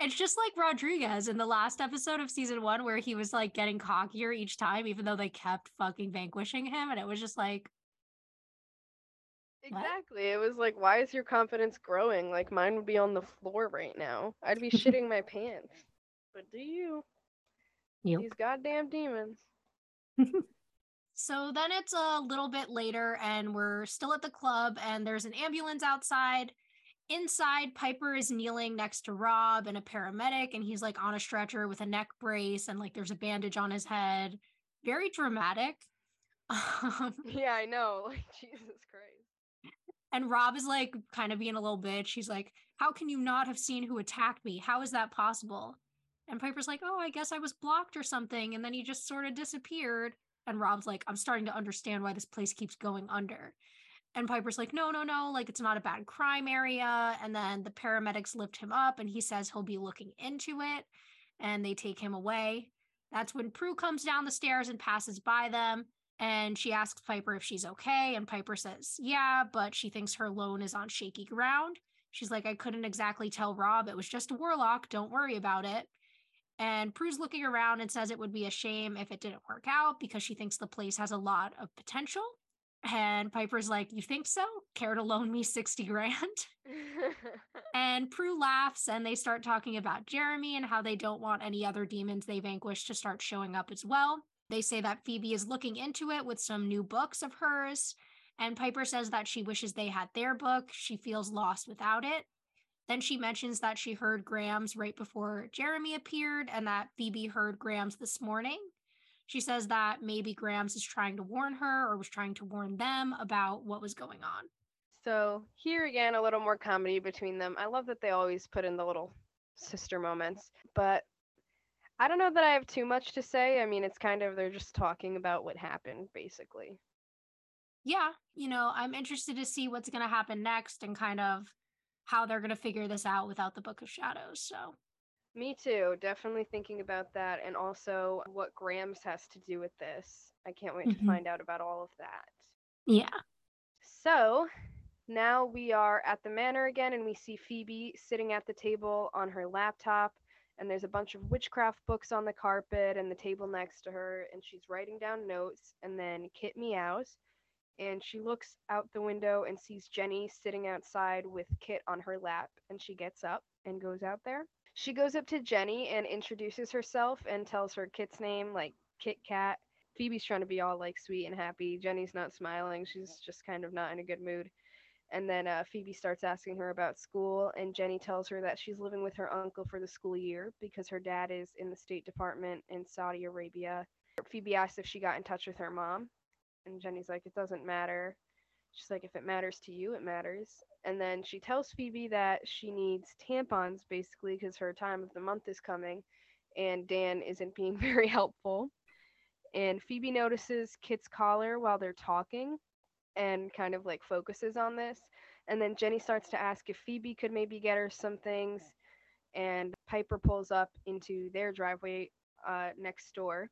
It's just like Rodriguez in the last episode of season one where he was, like, getting cockier each time, even though they kept fucking vanquishing him. And it was just like... Exactly. What? It was like, why is your confidence growing? Like, mine would be on the floor right now. I'd be shitting my pants. But do you? Yep. These goddamn demons. So then it's a little bit later, and we're still at the club, and there's an ambulance outside, Inside, Piper is kneeling next to Rob and a paramedic, and he's like on a stretcher with a neck brace, and like there's a bandage on his head. Very dramatic. Um, yeah, I know. Like, Jesus Christ. And Rob is like kind of being a little bitch. He's like, how can you not have seen who attacked me? How is that possible? And Piper's like, oh, I guess I was blocked or something. And then he just sort of disappeared. And Rob's like, I'm starting to understand why this place keeps going under. And Piper's like, no, no, no, like it's not a bad crime area. And then the paramedics lift him up and he says he'll be looking into it. And they take him away. That's when Prue comes down the stairs and passes by them. And she asks Piper if she's okay. And Piper says, yeah, but she thinks her loan is on shaky ground. She's like, I couldn't exactly tell Rob. It was just a warlock. Don't worry about it. And Prue's looking around and says it would be a shame if it didn't work out because she thinks the place has a lot of potential. And Piper's like, you think so? Care to loan me sixty grand? And Prue laughs and they start talking about Jeremy and how they don't want any other demons they vanquished to start showing up as well. They say that Phoebe is looking into it with some new books of hers. And Piper says that she wishes they had their book. She feels lost without it. Then she mentions that she heard Grams right before Jeremy appeared and that Phoebe heard Grams this morning. She says that maybe Grams is trying to warn her or was trying to warn them about what was going on. So here again, a little more comedy between them. I love that they always put in the little sister moments, but I don't know that I have too much to say. I mean, it's kind of, they're just talking about what happened, basically. Yeah, you know, I'm interested to see what's going to happen next and kind of how they're going to figure this out without the Book of Shadows, so. Me too, definitely thinking about that, and also what Grams has to do with this. I can't wait mm-hmm. to find out about all of that. Yeah. So, now we are at the manor again, and we see Phoebe sitting at the table on her laptop, and there's a bunch of witchcraft books on the carpet and the table next to her, and she's writing down notes, and then Kit meows. And she looks out the window and sees Jenny sitting outside with Kit on her lap. And she gets up and goes out there. She goes up to Jenny and introduces herself and tells her Kit's name, like Kit Kat. Phoebe's trying to be all like sweet and happy. Jenny's not smiling. She's just kind of not in a good mood. And then uh, Phoebe starts asking her about school. And Jenny tells her that she's living with her uncle for the school year because her dad is in the State Department in Saudi Arabia. Phoebe asks if she got in touch with her mom. And Jenny's like, it doesn't matter. She's like, if it matters to you, it matters. And then she tells Phoebe that she needs tampons, basically, because her time of the month is coming. And Dan isn't being very helpful. And Phoebe notices Kit's collar while they're talking and kind of like focuses on this. And then Jenny starts to ask if Phoebe could maybe get her some things. And Piper pulls up into their driveway uh, next door.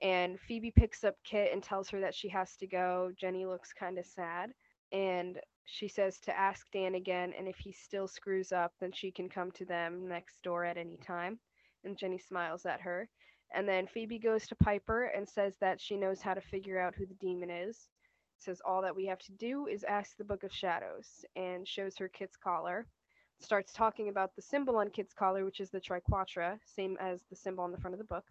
And Phoebe picks up Kit and tells her that she has to go. Jenny looks kind of sad. And she says to ask Dan again. And if he still screws up, then she can come to them next door at any time. And Jenny smiles at her. And then Phoebe goes to Piper and says that she knows how to figure out who the demon is. Says all that we have to do is ask the Book of Shadows. And shows her Kit's collar. Starts talking about the symbol on Kit's collar, which is the triquetra. Same as the symbol on the front of the book.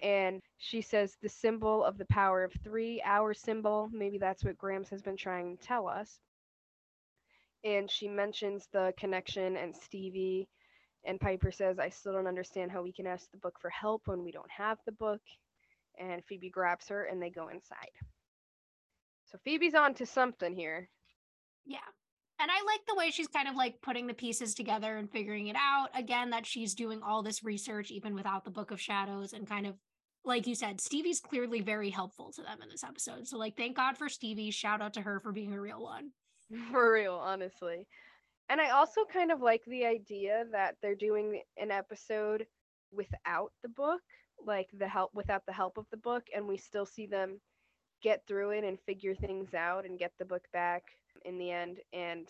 And she says the symbol of the power of three, our symbol. Maybe that's what Grams has been trying to tell us. And she mentions the connection and Stevie. And Piper says, I still don't understand how we can ask the book for help when we don't have the book. And Phoebe grabs her and they go inside. So Phoebe's on to something here. Yeah. And I like the way she's kind of like putting the pieces together and figuring it out. Again, that she's doing all this research even without the Book of Shadows and kind of, like you said, Stevie's clearly very helpful to them in this episode. So like, thank God for Stevie. Shout out to her for being a real one. For real, honestly. And I also kind of like the idea that they're doing an episode without the book, like the help without the help of the book. And we still see them get through it and figure things out and get the book back in the end. And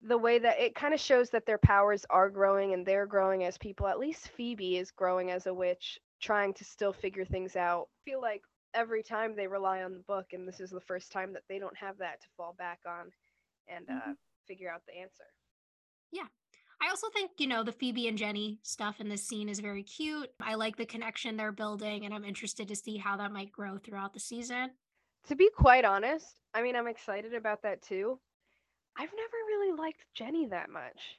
the way that it kind of shows that their powers are growing and they're growing as people. At least Phoebe is growing as a witch, trying to still figure things out. I feel like every time they rely on the book, and this is the first time that they don't have that to fall back on and mm-hmm. uh, figure out the answer. Yeah. I also think, you know, the Phoebe and Jenny stuff in this scene is very cute. I like the connection they're building, and I'm interested to see how that might grow throughout the season. To be quite honest, I mean, I'm excited about that too. I've never really liked Jenny that much.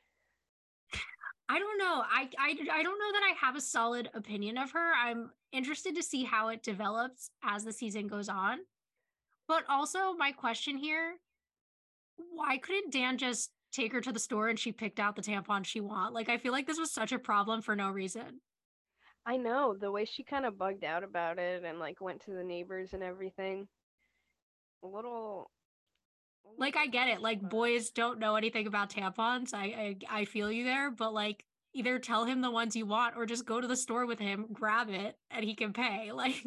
I don't know. I, I, I don't know that I have a solid opinion of her. I'm interested to see how it develops as the season goes on. But also my question here, why couldn't Dan just take her to the store and she picked out the tampon she want? Like, I feel like this was such a problem for no reason. I know, the way she kind of bugged out about it and like went to the neighbors and everything. A little... Like, I get it. Like, boys don't know anything about tampons. I, I I feel you there. But, like, either tell him the ones you want or just go to the store with him, grab it, and he can pay. Like,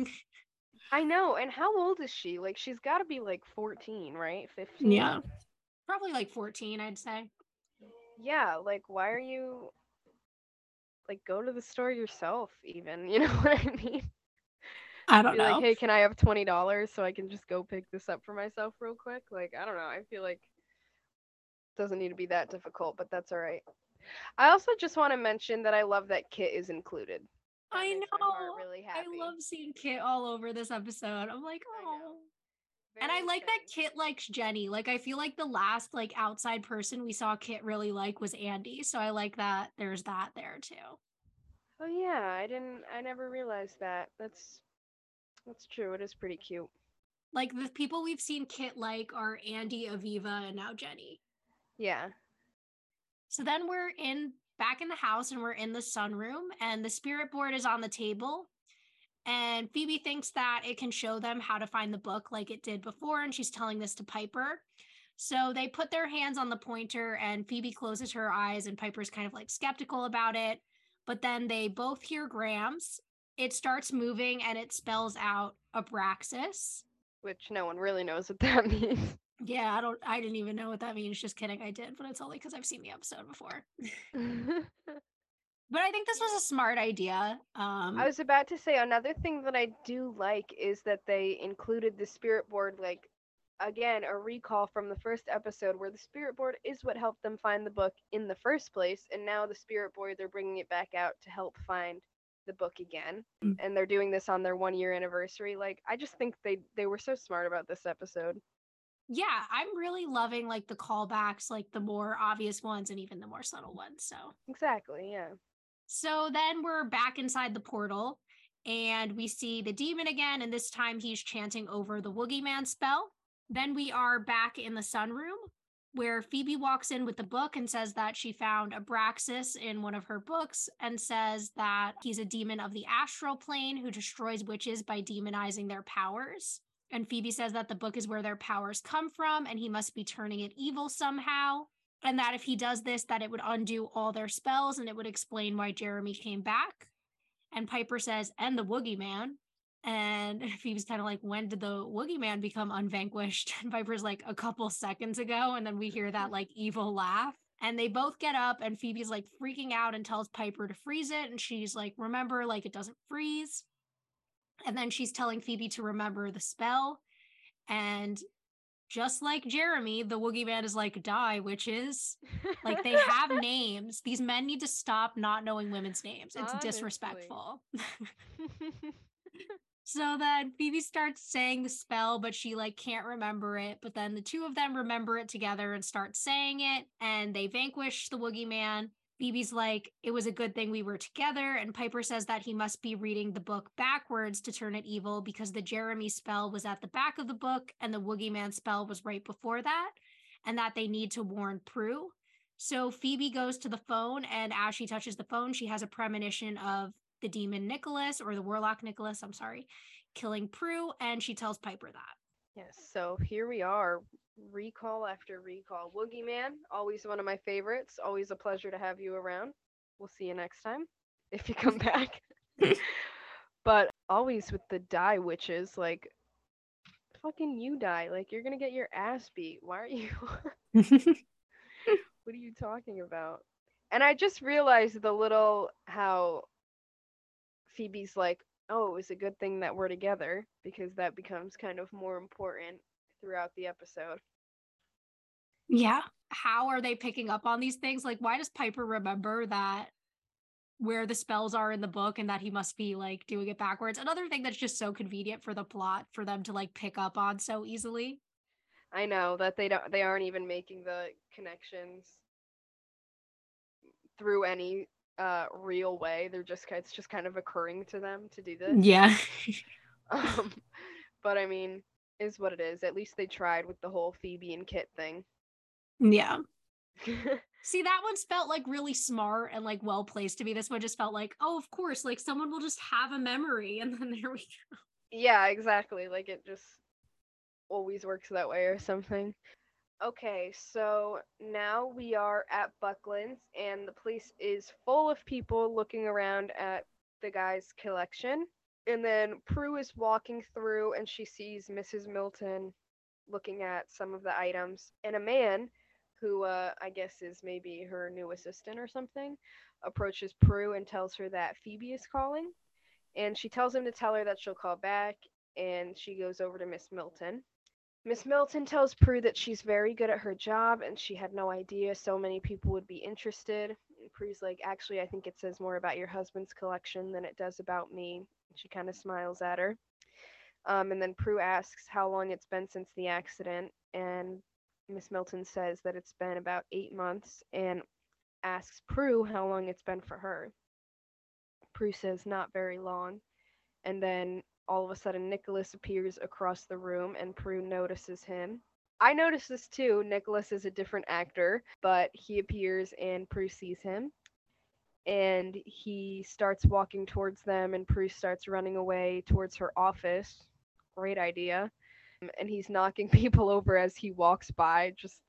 I know. And how old is she? Like, she's got to be, like, fourteen, right? fifteen? Yeah. Probably, like, fourteen, I'd say. Yeah. Like, why are you... Like, go to the store yourself, even. You know what I mean? I don't know. Like, hey, can I have twenty dollars so I can just go pick this up for myself real quick? Like, I don't know. I feel like it doesn't need to be that difficult, but that's all right. I also just want to mention that I love that Kit is included. That I know. Really happy. I love seeing Kit all over this episode. I'm like, oh. And I like that Kit likes Jenny. Like, I feel like the last, like, outside person we saw Kit really like was Andy. So I like that there's that there, too. Oh, yeah. I didn't, I never realized that. That's... That's true. It is pretty cute. Like, the people we've seen Kit like are Andy, Aviva, and now Jenny. Yeah. So then we're in back in the house and we're in the sunroom and the spirit board is on the table. And Phoebe thinks that it can show them how to find the book like it did before. And she's telling this to Piper. So they put their hands on the pointer and Phoebe closes her eyes and Piper's kind of like skeptical about it. But then they both hear Grams. It starts moving and it spells out Abraxas. Which no one really knows what that means. Yeah, I don't, I didn't even know what that means. Just kidding, I did, but it's only because I've seen the episode before. But I think this was a smart idea. Um, I was about to say, another thing that I do like is that they included the spirit board, like, again, a recall from the first episode where the spirit board is what helped them find the book in the first place. And now the spirit board, they're bringing it back out to help find the book again, and they're doing this on their one year anniversary. Like, I just think they they were so smart about this episode. Yeah, I'm really loving like the callbacks, like the more obvious ones and even the more subtle ones. So exactly, yeah. So then we're back inside the portal and we see the demon again, and this time he's chanting over the Woogie Man spell. Then we are back in the sunroom where Phoebe walks in with the book and says that she found Abraxas in one of her books and says that he's a demon of the astral plane who destroys witches by demonizing their powers. And Phoebe says that the book is where their powers come from and he must be turning it evil somehow. And that if he does this, that it would undo all their spells and it would explain why Jeremy came back. And Piper says, and the Woogie Man. And Phoebe's kind of like, when did the Woogie Man become unvanquished? And Piper's like, a couple seconds ago. And then we hear that like evil laugh. And they both get up and Phoebe's like freaking out and tells Piper to freeze it. And she's like, remember, like it doesn't freeze. And then she's telling Phoebe to remember the spell. And just like Jeremy, the Woogie Man is like, die, witches. Like, they have names. These men need to stop not knowing women's names. It's Honestly. disrespectful. So then Phoebe starts saying the spell, but she like can't remember it. But then the two of them remember it together and start saying it. And they vanquish the Woogie Man. Phoebe's like, it was a good thing we were together. And Piper says that he must be reading the book backwards to turn it evil because the Jeremy spell was at the back of the book and the Woogie Man spell was right before that. And that they need to warn Prue. So Phoebe goes to the phone, and as she touches the phone, she has a premonition of the demon Nicholas, or the warlock Nicholas, I'm sorry, killing Prue, and she tells Piper that. Yes, so here we are, recall after recall. Woogie Man, always one of my favorites, always a pleasure to have you around. We'll see you next time, if you come back. But always with the die witches, like, fucking you die, like, you're gonna get your ass beat. Why are you... What are you talking about? And I just realized the little how... Phoebe's like, oh, it was a good thing that we're together, because that becomes kind of more important throughout the episode. Yeah. How are they picking up on these things? Like, why does Piper remember that where the spells are in the book and that he must be like doing it backwards? Another thing that's just so convenient for the plot for them to like pick up on so easily. I know that they don't they aren't even making the connections through any uh real way. They're just it's just kind of occurring to them to do this. Yeah. um but I mean, is what it is. At least they tried with the whole Phoebe and Kit thing. Yeah. See, that one's felt like really smart and like well placed to me. This one just felt like, oh, of course, like someone will just have a memory and then there we go. Yeah, exactly. Like it just always works that way or something. Okay, so now we are at Buckland's and the place is full of people looking around at the guy's collection. And then Prue is walking through and she sees Missus Milton looking at some of the items, and a man who uh, I guess is maybe her new assistant or something, approaches Prue and tells her that Phoebe is calling. And she tells him to tell her that she'll call back, and she goes over to Miss Milton. Miss Milton tells Prue that she's very good at her job, and she had no idea so many people would be interested. And Prue's like, actually, I think it says more about your husband's collection than it does about me. And she kind of smiles at her. Um, and then Prue asks how long it's been since the accident, and Miss Milton says that it's been about eight months and asks Prue how long it's been for her. Prue says not very long, and then all of a sudden Nicholas appears across the room and Prue notices him. I noticed this too. Nicholas is a different actor, but he appears and Prue sees him, and he starts walking towards them and Prue starts running away towards her office. Great idea. And he's knocking people over as he walks by, just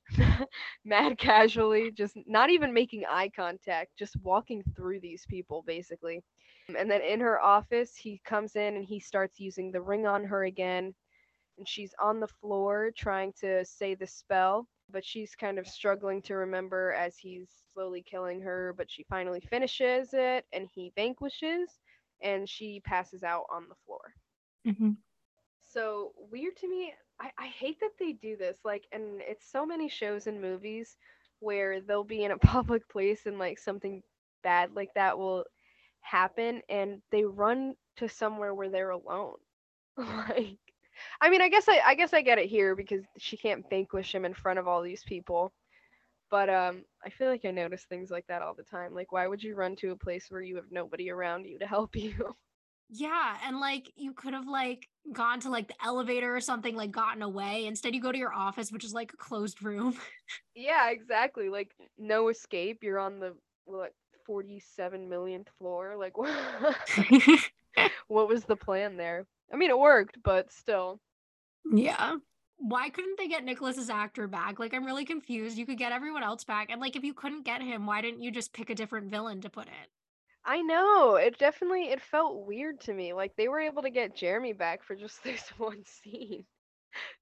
mad casually, just not even making eye contact, just walking through these people, basically. And then in her office, he comes in and he starts using the ring on her again. And she's on the floor trying to say the spell, but she's kind of struggling to remember as he's slowly killing her. But she finally finishes it and he vanquishes, and she passes out on the floor. Mm-hmm. So weird to me. I, I hate that they do this. Like, and it's so many shows and movies where they'll be in a public place and like something bad like that will happen, and they run to somewhere where they're alone. Like, I mean, I guess I, I guess I get it here because she can't vanquish him in front of all these people. But um, I feel like I notice things like that all the time. Like, why would you run to a place where you have nobody around you to help you? Yeah, and like you could have like gone to like the elevator or something, like gotten away. Instead you go to your office, which is like a closed room. Yeah, exactly. Like no escape. You're on the what forty-seven millionth floor. Like what? What was the plan there? I mean, it worked, but still. Yeah. Why couldn't they get Nicholas's actor back? Like, I'm really confused. You could get everyone else back, and like if you couldn't get him, why didn't you just pick a different villain to put in? I know, it definitely, it felt weird to me. Like, they were able to get Jeremy back for just this one scene.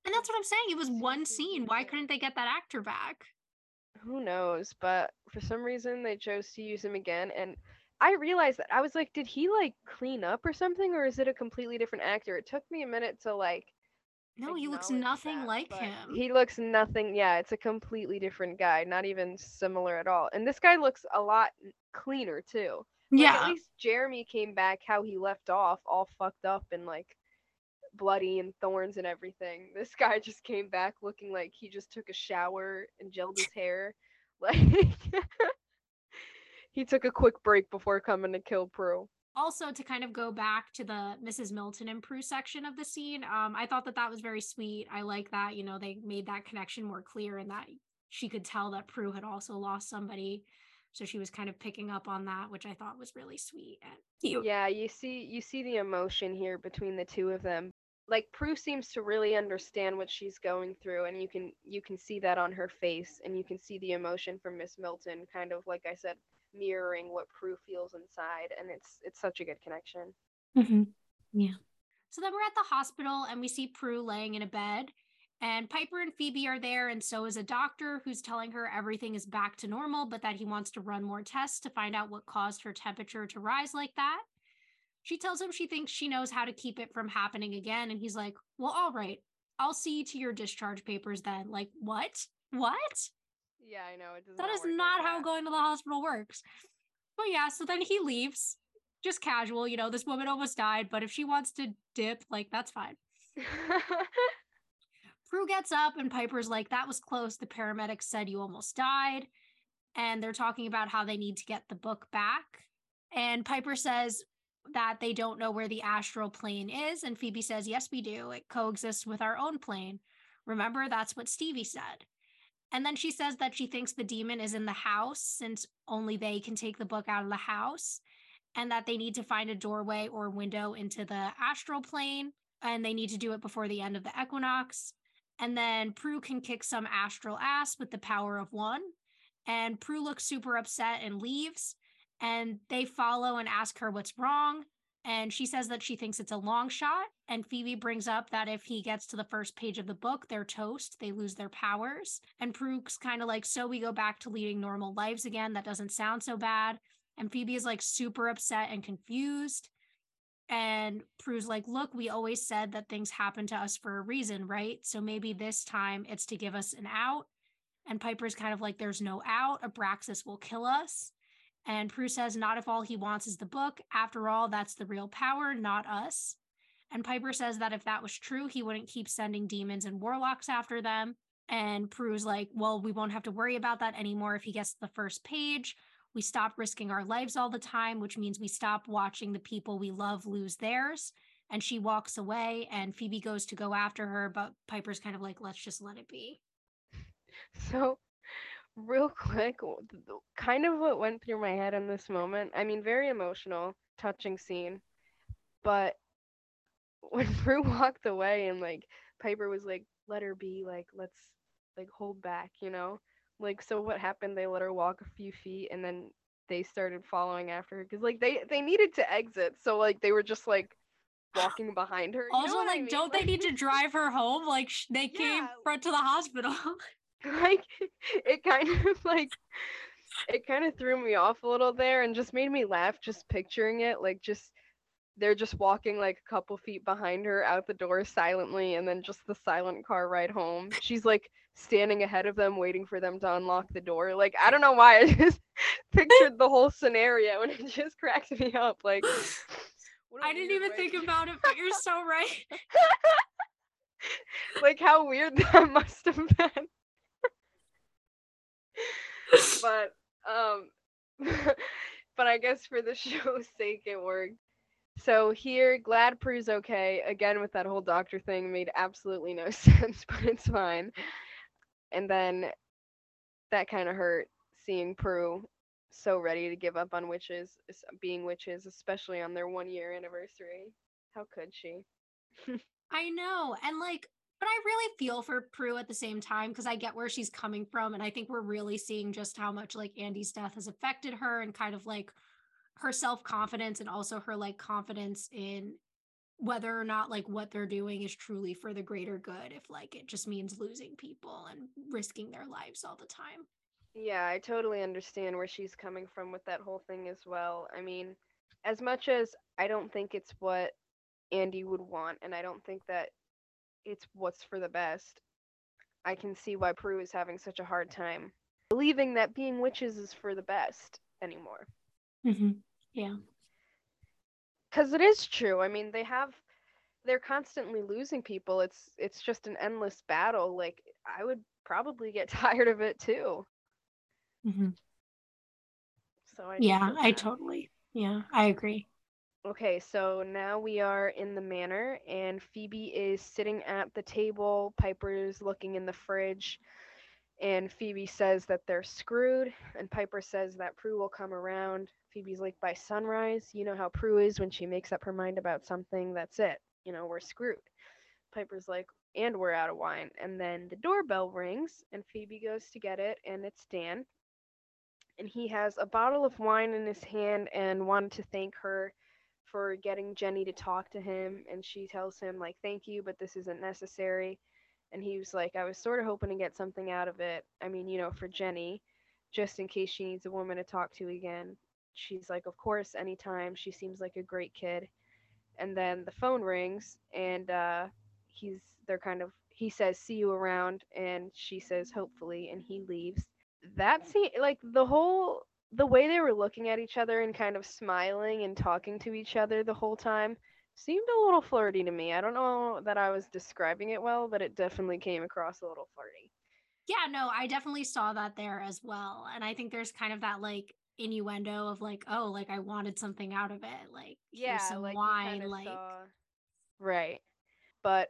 And that's what I'm saying, it was one scene. Why couldn't they get that actor back? Who knows, but for some reason they chose to use him again, and I realized that. I was like, did he, like, clean up or something, or is it a completely different actor? It took me a minute to, like... No, he looks nothing that, like him. He looks nothing, yeah, it's a completely different guy, not even similar at all. And this guy looks a lot cleaner, too. Like, yeah. At least Jeremy came back how he left off, all fucked up and like bloody and thorns and everything. This guy just came back looking like he just took a shower and gelled his hair. Like he took a quick break before coming to kill Prue. Also, to kind of go back to the Missus Milton and Prue section of the scene, um, I thought that that was very sweet. I like that, you know, they made that connection more clear and that she could tell that Prue had also lost somebody. So she was kind of picking up on that, which I thought was really sweet and cute. Yeah, you see you see the emotion here between the two of them. Like, Prue seems to really understand what she's going through, and you can you can see that on her face, and you can see the emotion from Miss Milton kind of, like I said, mirroring what Prue feels inside, and it's it's such a good connection. Mm-hmm. Yeah. So then we're at the hospital, and we see Prue laying in a bed. And Piper and Phoebe are there, and so is a doctor who's telling her everything is back to normal, but that he wants to run more tests to find out what caused her temperature to rise like that. She tells him she thinks she knows how to keep it from happening again, and he's like, well, all right, I'll see you to your discharge papers then. Like, what? What? Yeah, I know. It doesn't that is not like how that. Going to the hospital works. But yeah, so then he leaves, just casual, you know, this woman almost died, but if she wants to dip, like, that's fine. Prue gets up and Piper's like, that was close. The paramedic said you almost died. And they're talking about how they need to get the book back. And Piper says that they don't know where the astral plane is. And Phoebe says, yes, we do. It coexists with our own plane. Remember, that's what Stevie said. And then she says that she thinks the demon is in the house since only they can take the book out of the house, and that they need to find a doorway or window into the astral plane, and they need to do it before the end of the equinox. And then Prue can kick some astral ass with the power of one. And Prue looks super upset and leaves, and they follow and ask her what's wrong. And she says that she thinks it's a long shot. And Phoebe brings up that if he gets to the first page of the book, they're toast, they lose their powers. And Prue's kind of like, so we go back to leading normal lives again. That doesn't sound so bad. And Phoebe is like super upset and confused. And Prue's like, look, we always said that things happen to us for a reason, right? So maybe this time it's to give us an out. And Piper's kind of like, there's no out. Abraxas will kill us. And Prue says, not if all he wants is the book. After all, that's the real power, not us. And Piper says that if that was true, he wouldn't keep sending demons and warlocks after them. And Prue's like, well, we won't have to worry about that anymore if he gets to the first page. We stop risking our lives all the time, which means we stop watching the people we love lose theirs. And she walks away, and Phoebe goes to go after her, but Piper's kind of like, let's just let it be. So... real quick, kind of what went through my head in this moment, I mean, very emotional, touching scene, but when Prue walked away and, like, Piper was like, let her be, like, let's, like, hold back, you know? Like, so what happened? They let her walk a few feet, and then they started following after her, because, like, they, they needed to exit, so, like, they were just, like, walking behind her. Also, you know, like, I mean? Don't like... they need to drive her home? Like, sh- they yeah. came front to the hospital. Like, it kind of, like, it kind of threw me off a little there and just made me laugh just picturing it. Like, just, they're just walking, like, a couple feet behind her out the door silently, and then just the silent car ride home. She's, like, standing ahead of them, waiting for them to unlock the door. Like, I don't know why, I just pictured the whole scenario, and it just cracked me up. Like, I didn't even way. think about it, but you're so right. Like, how weird that must have been. But um but I guess for the show's sake it worked. So here, glad Prue's okay. Again, with that whole doctor thing, made absolutely no sense, but it's fine. And then that kind of hurt, seeing Prue so ready to give up on witches, being witches, especially on their one year anniversary. How could she? I know. And like, but I really feel for Prue at the same time, because I get where she's coming from. And I think we're really seeing just how much, like, Andy's death has affected her, and kind of like her self-confidence, and also her, like, confidence in whether or not, like, what they're doing is truly for the greater good, if, like, it just means losing people and risking their lives all the time. Yeah, I totally understand where she's coming from with that whole thing as well. I mean, as much as I don't think it's what Andy would want, and I don't think that it's what's for the best, I can see why Prue is having such a hard time believing that being witches is for the best anymore. Mm-hmm. Yeah. Because it is true. I mean, they have, they're constantly losing people. It's, it's just an endless battle. Like, I would probably get tired of it too. Mm-hmm. So I yeah, I totally, yeah, I agree. Okay, so now we are in the manor, and Phoebe is sitting at the table. Piper's looking in the fridge, and Phoebe says that they're screwed, and Piper says that Prue will come around. Phoebe's like, by sunrise, you know how Prue is when she makes up her mind about something, that's it. You know, we're screwed. Piper's like, and we're out of wine. And then the doorbell rings, and Phoebe goes to get it, and it's Dan. And he has a bottle of wine in his hand and wanted to thank her for getting Jenny to talk to him, and she tells him, like, thank you, but this isn't necessary. And he was like, I was sort of hoping to get something out of it. I mean, you know, for Jenny, just in case she needs a woman to talk to again. She's like, of course, anytime. She seems like a great kid. And then the phone rings, and uh, he's, they're kind of, he says, see you around, and she says, hopefully, and he leaves. That's, like, the whole... the way they were looking at each other and kind of smiling and talking to each other the whole time seemed a little flirty to me. I don't know that I was describing it well, but it definitely came across a little flirty. Yeah, no, I definitely saw that there as well. And I think there's kind of that, like, innuendo of, like, oh, like, I wanted something out of it. Like, yeah, some like wine, you kind of like... Saw... Right. But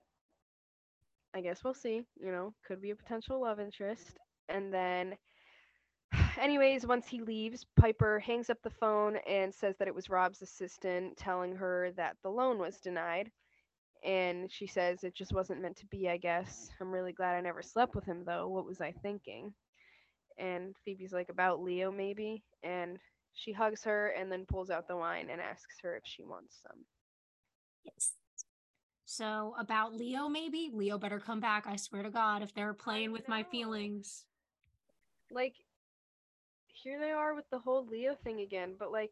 I guess we'll see. You know, could be a potential love interest. And then... Anyways, once he leaves, Piper hangs up the phone and says that it was Rob's assistant telling her that the loan was denied. And she says it just wasn't meant to be, I guess. I'm really glad I never slept with him, though. What was I thinking? And Phoebe's like, about Leo, maybe? And she hugs her and then pulls out the wine and asks her if she wants some. Yes. So, about Leo, maybe? Leo better come back, I swear to God, if they're playing with my feelings. Like... Here they are with the whole Leo thing again, but like,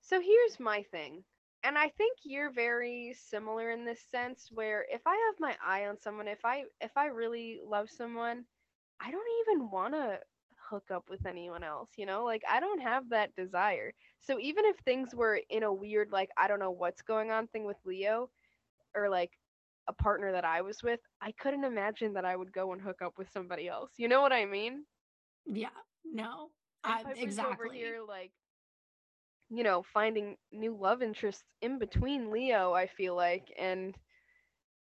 so here's my thing, and I think you're very similar in this sense, where if I have my eye on someone, if I if I really love someone, I don't even want to hook up with anyone else, you know, like I don't have that desire. So even if things were in a weird, like, I don't know what's going on thing with Leo, or like a partner that I was with, I couldn't imagine that I would go and hook up with somebody else. You know what I mean? Yeah, no. I, exactly. Over here, like, you know, finding new love interests in between Leo, I feel like, and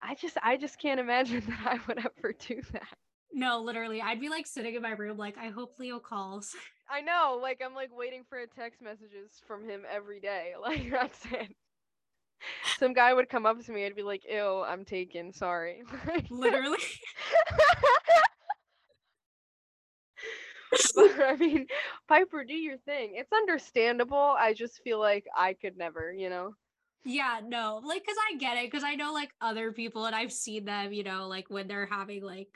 I just, I just can't imagine that I would ever do that. No, literally, I'd be like sitting in my room, like, I hope Leo calls. I know, like, I'm like waiting for a text messages from him every day. Like, that's it. Some guy would come up to me, I'd be like, "Ew, I'm taken. Sorry." Literally. But, I mean, Piper, do your thing. It's understandable. I just feel like I could never, you know? Yeah, no. Like, because I get it. Because I know, like, other people, and I've seen them, you know, like, when they're having, like,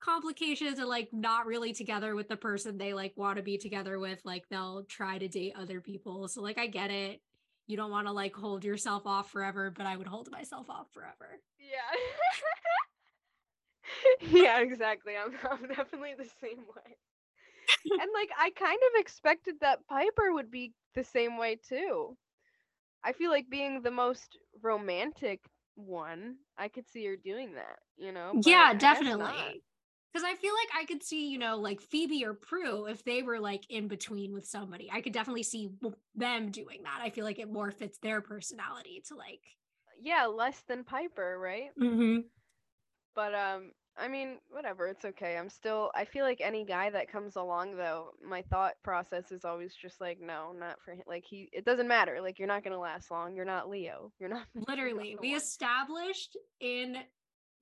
complications and, like, not really together with the person they, like, want to be together with. Like, they'll try to date other people. So, like, I get it. You don't want to, like, hold yourself off forever, but I would hold myself off forever. Yeah. Yeah, exactly. I'm, I'm definitely the same way. And, like, I kind of expected that Piper would be the same way, too. I feel like being the most romantic one, I could see her doing that, you know? But yeah, definitely. Because I feel like I could see, you know, like, Phoebe or Prue, if they were, like, in between with somebody. I could definitely see them doing that. I feel like it more fits their personality to, like... Yeah, less than Piper, right? Mm-hmm. But, um... I mean, whatever, it's okay. I'm still, I feel like any guy that comes along, though, my thought process is always just like, no, not for him. Like, he, it doesn't matter. Like, you're not going to last long. You're not Leo. You're not. Literally, you're not we one. Established in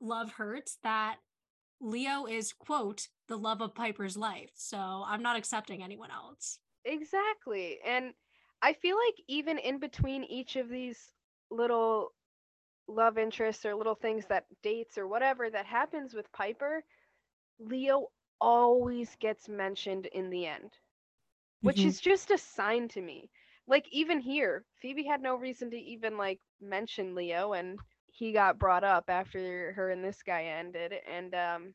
Love Hurts that Leo is, quote, the love of Piper's life. So I'm not accepting anyone else. Exactly. And I feel like even in between each of these little love interests or little things that dates or whatever that happens with Piper, Leo always gets mentioned in the end, which mm-hmm. is just a sign to me. Like, even here, Phoebe had no reason to even, like, mention Leo, and he got brought up after her and this guy ended. And um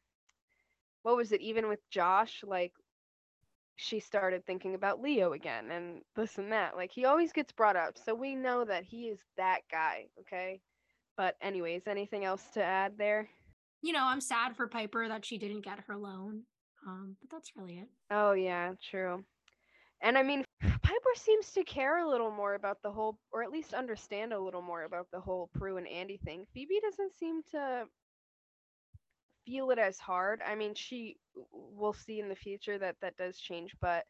what was it, even with Josh, like, she started thinking about Leo again and this and that. Like, he always gets brought up, so we know that he is that guy, okay? But anyways, anything else to add there? You know, I'm sad for Piper that she didn't get her loan, um, but that's really it. Oh, yeah, true. And I mean, Piper seems to care a little more about the whole, or at least understand a little more about the whole Prue and Andy thing. Phoebe doesn't seem to feel it as hard. I mean, she will see in the future that that does change, but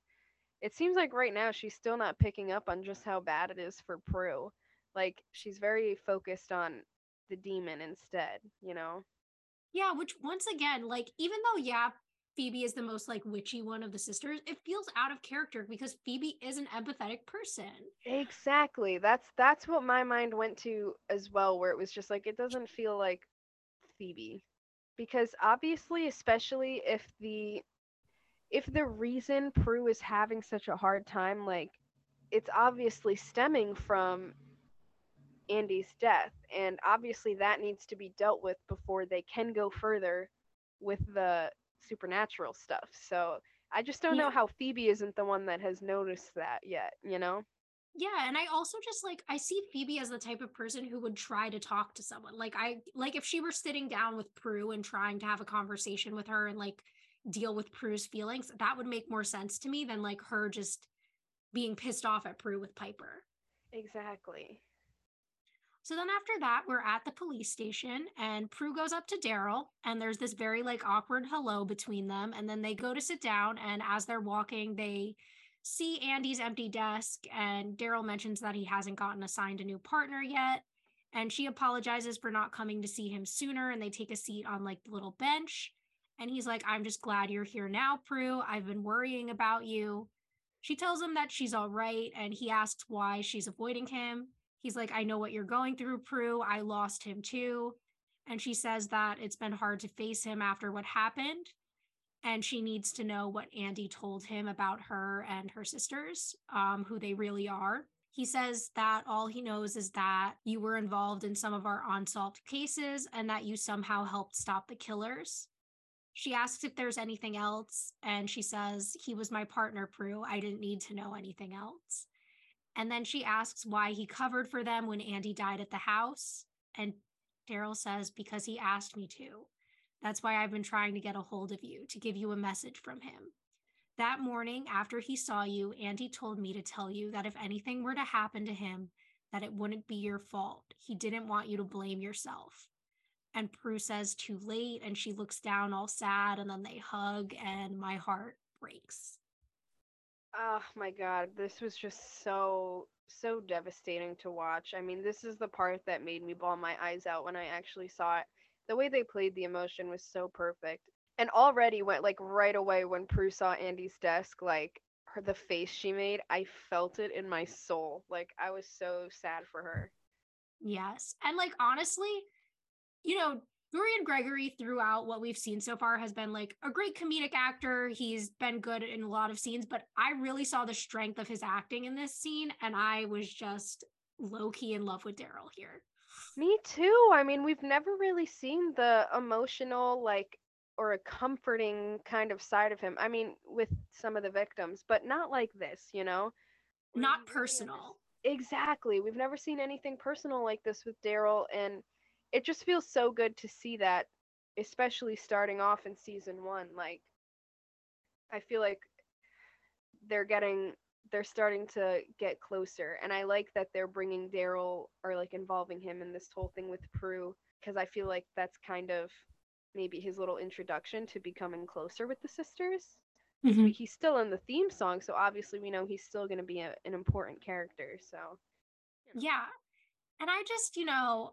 it seems like right now she's still not picking up on just how bad it is for Prue. Like, she's very focused on the demon instead, you know? Yeah, which once again, like, even though, yeah, Phoebe is the most, like, witchy one of the sisters, it feels out of character because Phoebe is an empathetic person. Exactly. That's that's what my mind went to as well, where it was just like, it doesn't feel like Phoebe. Because obviously, especially if the if the reason Prue is having such a hard time, like, it's obviously stemming from Andy's death, and obviously that needs to be dealt with before they can go further with the supernatural stuff. So I just don't yeah. know how Phoebe isn't the one that has noticed that yet, you know? Yeah. And I also just like, I see Phoebe as the type of person who would try to talk to someone. Like I, like if she were sitting down with Prue and trying to have a conversation with her and like deal with Prue's feelings, that would make more sense to me than like her just being pissed off at Prue with Piper. Exactly. So then after that, we're at the police station and Prue goes up to Daryl and there's this very like awkward hello between them. And then they go to sit down, and as they're walking, they see Andy's empty desk, and Daryl mentions that he hasn't gotten assigned a new partner yet. And she apologizes for not coming to see him sooner. And they take a seat on like the little bench. And he's like, I'm just glad you're here now, Prue. I've been worrying about you. She tells him that she's all right. And he asks why she's avoiding him. He's like, I know what you're going through, Prue. I lost him too. And she says that it's been hard to face him after what happened. And she needs to know what Andy told him about her and her sisters, um, who they really are. He says that all he knows is that you were involved in some of our unsolved cases and that you somehow helped stop the killers. She asks if there's anything else. And she says, he was my partner, Prue. I didn't need to know anything else. And then she asks why he covered for them when Andy died at the house. And Daryl says, because he asked me to. That's why I've been trying to get a hold of you, to give you a message from him. That morning, after he saw you, Andy told me to tell you that if anything were to happen to him, that it wouldn't be your fault. He didn't want you to blame yourself. And Prue says, too late, and she looks down all sad, and then they hug, and my heart breaks. Oh my God, this was just so, so devastating to watch. I mean, this is the part that made me bawl my eyes out when I actually saw it. The way they played the emotion was so perfect. And already went, like, right away when Prue saw Andy's desk, like, her, the face she made, I felt it in my soul. Like, I was so sad for her. Yes. And, like, honestly, you know, Dorian Gregory throughout what we've seen so far has been like a great comedic actor. He's been good in a lot of scenes, but I really saw the strength of his acting in this scene, and I was just low-key in love with Daryl here. Me too. I mean, we've never really seen the emotional, like, or a comforting kind of side of him. I mean, with some of the victims, but not like this, you know? Not personal. Exactly. We've never seen anything personal like this with Daryl, and it just feels so good to see that, especially starting off in season one. Like, I feel like they're getting, they're starting to get closer. And I like that they're bringing Daryl, or like involving him in this whole thing with Prue, because I feel like that's kind of maybe his little introduction to becoming closer with the sisters. Mm-hmm. He's still in the theme song, so obviously we know he's still going to be a, an important character. So, you know. Yeah. And I just, you know,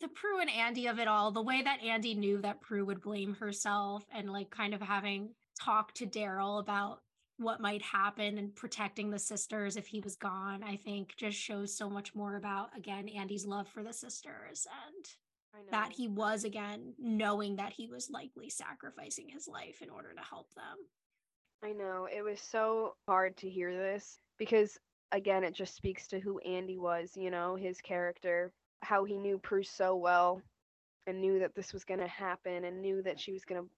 the Prue and Andy of it all, the way that Andy knew that Prue would blame herself and like kind of having talked to Daryl about what might happen and protecting the sisters if he was gone, I think just shows so much more about, again, Andy's love for the sisters, and that he was, again, knowing that he was likely sacrificing his life in order to help them. I know. It was so hard to hear this because, again, it just speaks to who Andy was, you know, his character, how he knew Prue so well and knew that this was going to happen and knew that she was going to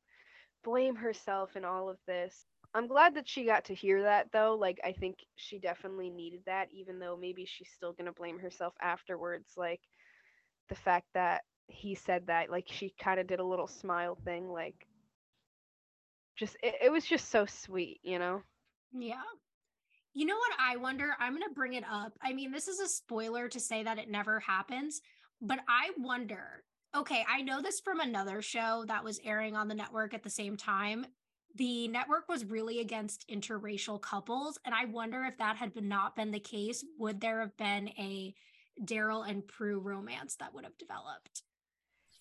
blame herself in all of this. I'm glad that she got to hear that, though. Like, I think she definitely needed that, even though maybe she's still going to blame herself afterwards. Like, the fact that he said that, like, she kind of did a little smile thing. Like, just, it, it was just so sweet, you know? Yeah. You know what I wonder? I'm going to bring it up. I mean, this is a spoiler to say that it never happens, but I wonder, okay, I know this from another show that was airing on the network at the same time. The network was really against interracial couples, and I wonder if that had been not been the case, would there have been a Daryl and Prue romance that would have developed?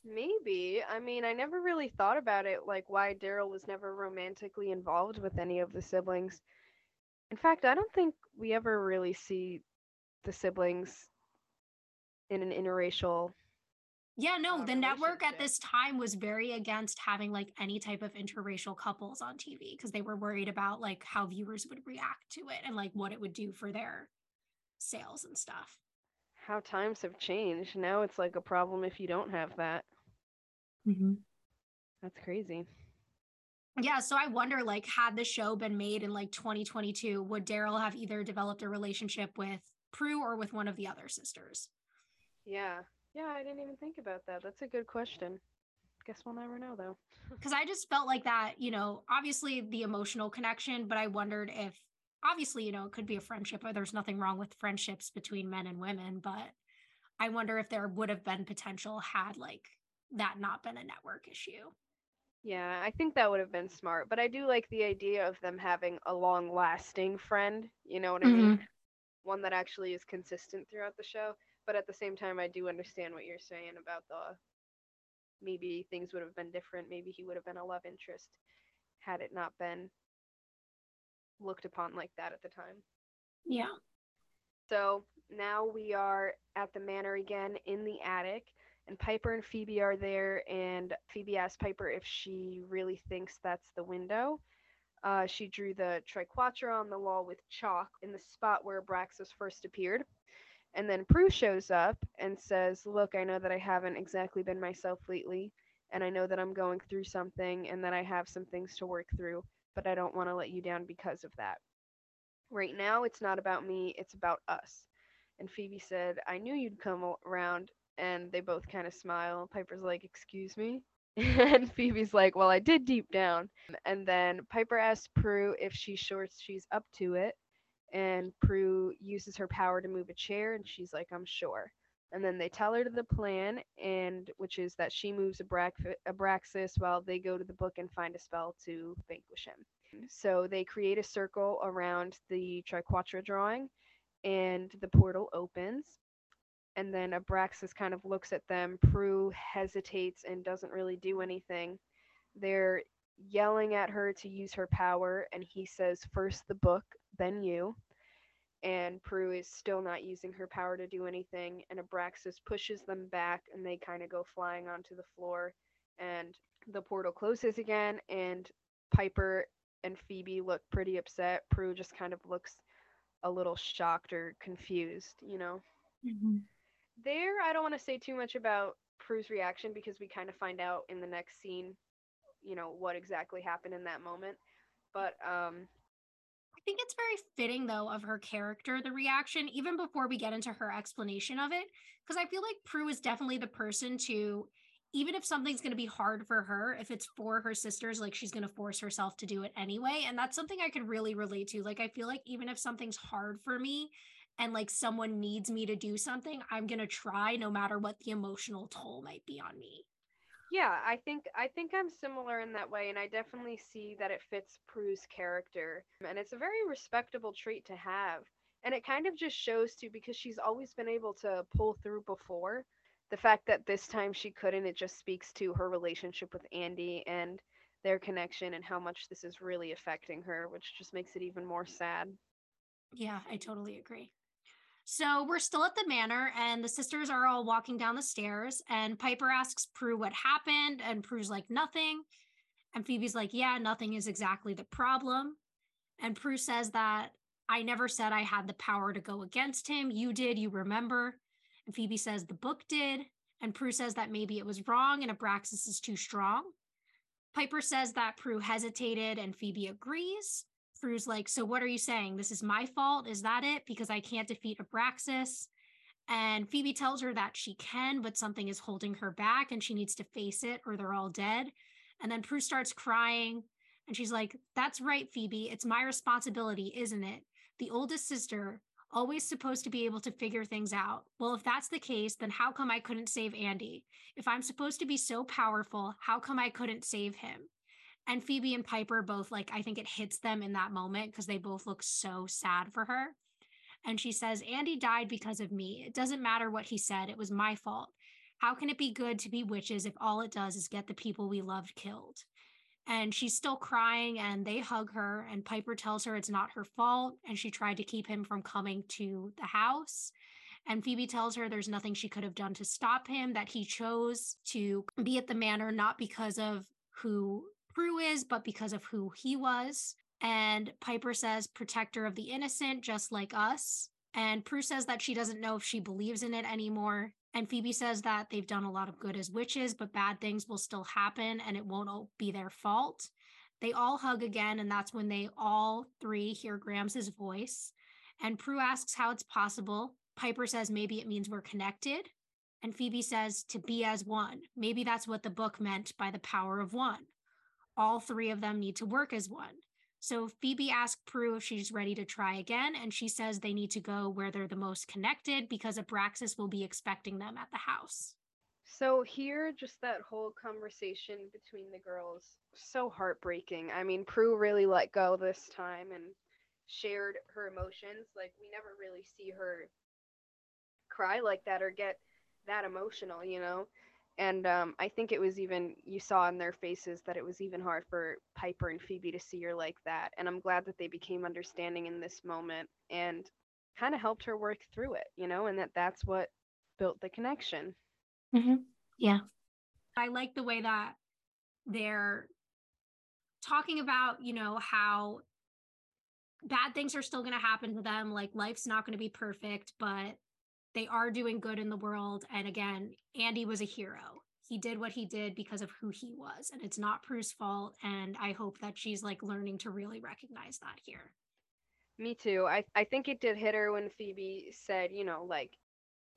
Maybe. I mean, I never really thought about it, like why Daryl was never romantically involved with any of the siblings. In fact, I don't think we ever really see the siblings in an interracial. Yeah, no, uh, the network at this time was very against having like any type of interracial couples on T V because they were worried about like how viewers would react to it and like what it would do for their sales and stuff. How times have changed. Now it's like a problem if you don't have that. Mm-hmm. That's crazy. Yeah, so I wonder, like, had the show been made in like twenty twenty-two, would Daryl have either developed a relationship with Prue or with one of the other sisters? Yeah. Yeah, I didn't even think about that. That's a good question. Guess we'll never know, though. Because I just felt like that, you know, obviously the emotional connection, but I wondered if, obviously, you know, it could be a friendship, or there's nothing wrong with friendships between men and women, but I wonder if there would have been potential had, like, that not been a network issue. Yeah, I think that would have been smart, but I do like the idea of them having a long-lasting friend, you know what I mm-hmm. mean? One that actually is consistent throughout the show, but at the same time, I do understand what you're saying about the maybe things would have been different. Maybe he would have been a love interest had it not been looked upon like that at the time. Yeah. So now we are at the manor again in the attic, and Piper and Phoebe are there, and Phoebe asked Piper if she really thinks that's the window. Uh, she drew the triquetra on the wall with chalk in the spot where Abraxas first appeared. And then Prue shows up and says, look, I know that I haven't exactly been myself lately, and I know that I'm going through something and that I have some things to work through, but I don't want to let you down because of that. Right now, it's not about me, it's about us. And Phoebe said, I knew you'd come around, and they both kind of smile. Piper's like, excuse me? And Phoebe's like, well, I did deep down. And then Piper asks Prue if she's sure she's up to it. And Prue uses her power to move a chair, and she's like, I'm sure. And then they tell her to the plan, and which is that she moves Abraxas, Abraxas while they go to the book and find a spell to vanquish him. So they create a circle around the triquetra drawing, and the portal opens. And then Abraxas kind of looks at them. Prue hesitates and doesn't really do anything. They're yelling at her to use her power, and he says, first the book, then you. And Prue is still not using her power to do anything, and Abraxas pushes them back, and they kind of go flying onto the floor, and the portal closes again, and Piper and Phoebe look pretty upset. Prue just kind of looks a little shocked or confused, you know? Mm-hmm. There, I don't want to say too much about Prue's reaction, because we kind of find out in the next scene, you know, what exactly happened in that moment, but um I think it's very fitting, though, of her character, the reaction, even before we get into her explanation of it, because I feel like Prue is definitely the person to, even if something's going to be hard for her, if it's for her sisters, like, she's going to force herself to do it anyway, and that's something I could really relate to. Like, I feel like even if something's hard for me and, like, someone needs me to do something, I'm going to try no matter what the emotional toll might be on me. Yeah, I think I think I'm similar in that way, and I definitely see that it fits Prue's character, and it's a very respectable trait to have, and it kind of just shows, too, because she's always been able to pull through before. The fact that this time she couldn't, it just speaks to her relationship with Andy and their connection and how much this is really affecting her, which just makes it even more sad. Yeah, I totally agree. So we're still at the manor, and the sisters are all walking down the stairs, and Piper asks Prue what happened, and Prue's like, nothing. And Phoebe's like, yeah, nothing is exactly the problem. And Prue says that I never said I had the power to go against him. You did, you remember. And Phoebe says the book did. And Prue says that maybe it was wrong and Abraxas is too strong. Piper says that Prue hesitated and Phoebe agrees. Prue's like, so what are you saying? This is my fault? Is that it? Because I can't defeat Abraxas. And Phoebe tells her that she can, but something is holding her back and she needs to face it or they're all dead. And then Prue starts crying and she's like, that's right, Phoebe. It's my responsibility, isn't it? The oldest sister, always supposed to be able to figure things out. Well, if that's the case, then how come I couldn't save Andy? If I'm supposed to be so powerful, how come I couldn't save him? And Phoebe and Piper both, like, I think it hits them in that moment because they both look so sad for her. And she says, Andy died because of me. It doesn't matter what he said. It was my fault. How can it be good to be witches if all it does is get the people we loved killed? And she's still crying and they hug her and Piper tells her it's not her fault. And she tried to keep him from coming to the house. And Phoebe tells her there's nothing she could have done to stop him, that he chose to be at the manor, not because of who Prue is, but because of who he was. And Piper says, protector of the innocent, just like us. And Prue says that she doesn't know if she believes in it anymore. And Phoebe says that they've done a lot of good as witches, but bad things will still happen and it won't all be their fault. They all hug again, and that's when they all three hear Grams' voice. And Prue asks how it's possible. Piper says maybe it means we're connected. And Phoebe says to be as one. Maybe that's what the book meant by the power of one. All three of them need to work as one. So Phoebe asks Prue if she's ready to try again, and she says they need to go where they're the most connected because Abraxas will be expecting them at the house. So here, just that whole conversation between the girls, so heartbreaking. I mean, Prue really let go this time and shared her emotions. Like, we never really see her cry like that or get that emotional, you know? And um, I think it was even, you saw in their faces that it was even hard for Piper and Phoebe to see her like that. And I'm glad that they became understanding in this moment and kind of helped her work through it, you know, and that that's what built the connection. Mm-hmm. Yeah. I like the way that they're talking about, you know, how bad things are still going to happen to them. Like, life's not going to be perfect, but they are doing good in the world. And again, Andy was a hero. He did what he did because of who he was. And it's not Prue's fault. And I hope that she's like learning to really recognize that here. Me too. I, I think it did hit her when Phoebe said, you know, like,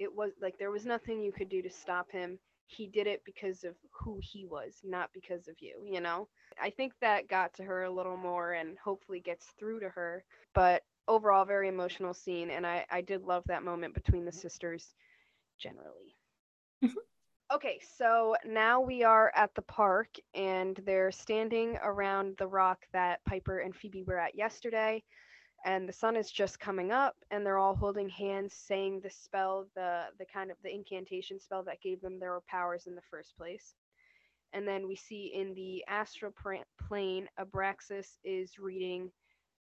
it was like there was nothing you could do to stop him. He did it because of who he was, not because of you, you know? I think that got to her a little more and hopefully gets through to her. But overall, very emotional scene, and I, I did love that moment between the sisters generally. Okay, so now we are at the park, and they're standing around the rock that Piper and Phoebe were at yesterday, and the sun is just coming up, and they're all holding hands, saying the spell, the the kind of the incantation spell that gave them their powers in the first place. And then we see in the astral plane, Abraxas is reading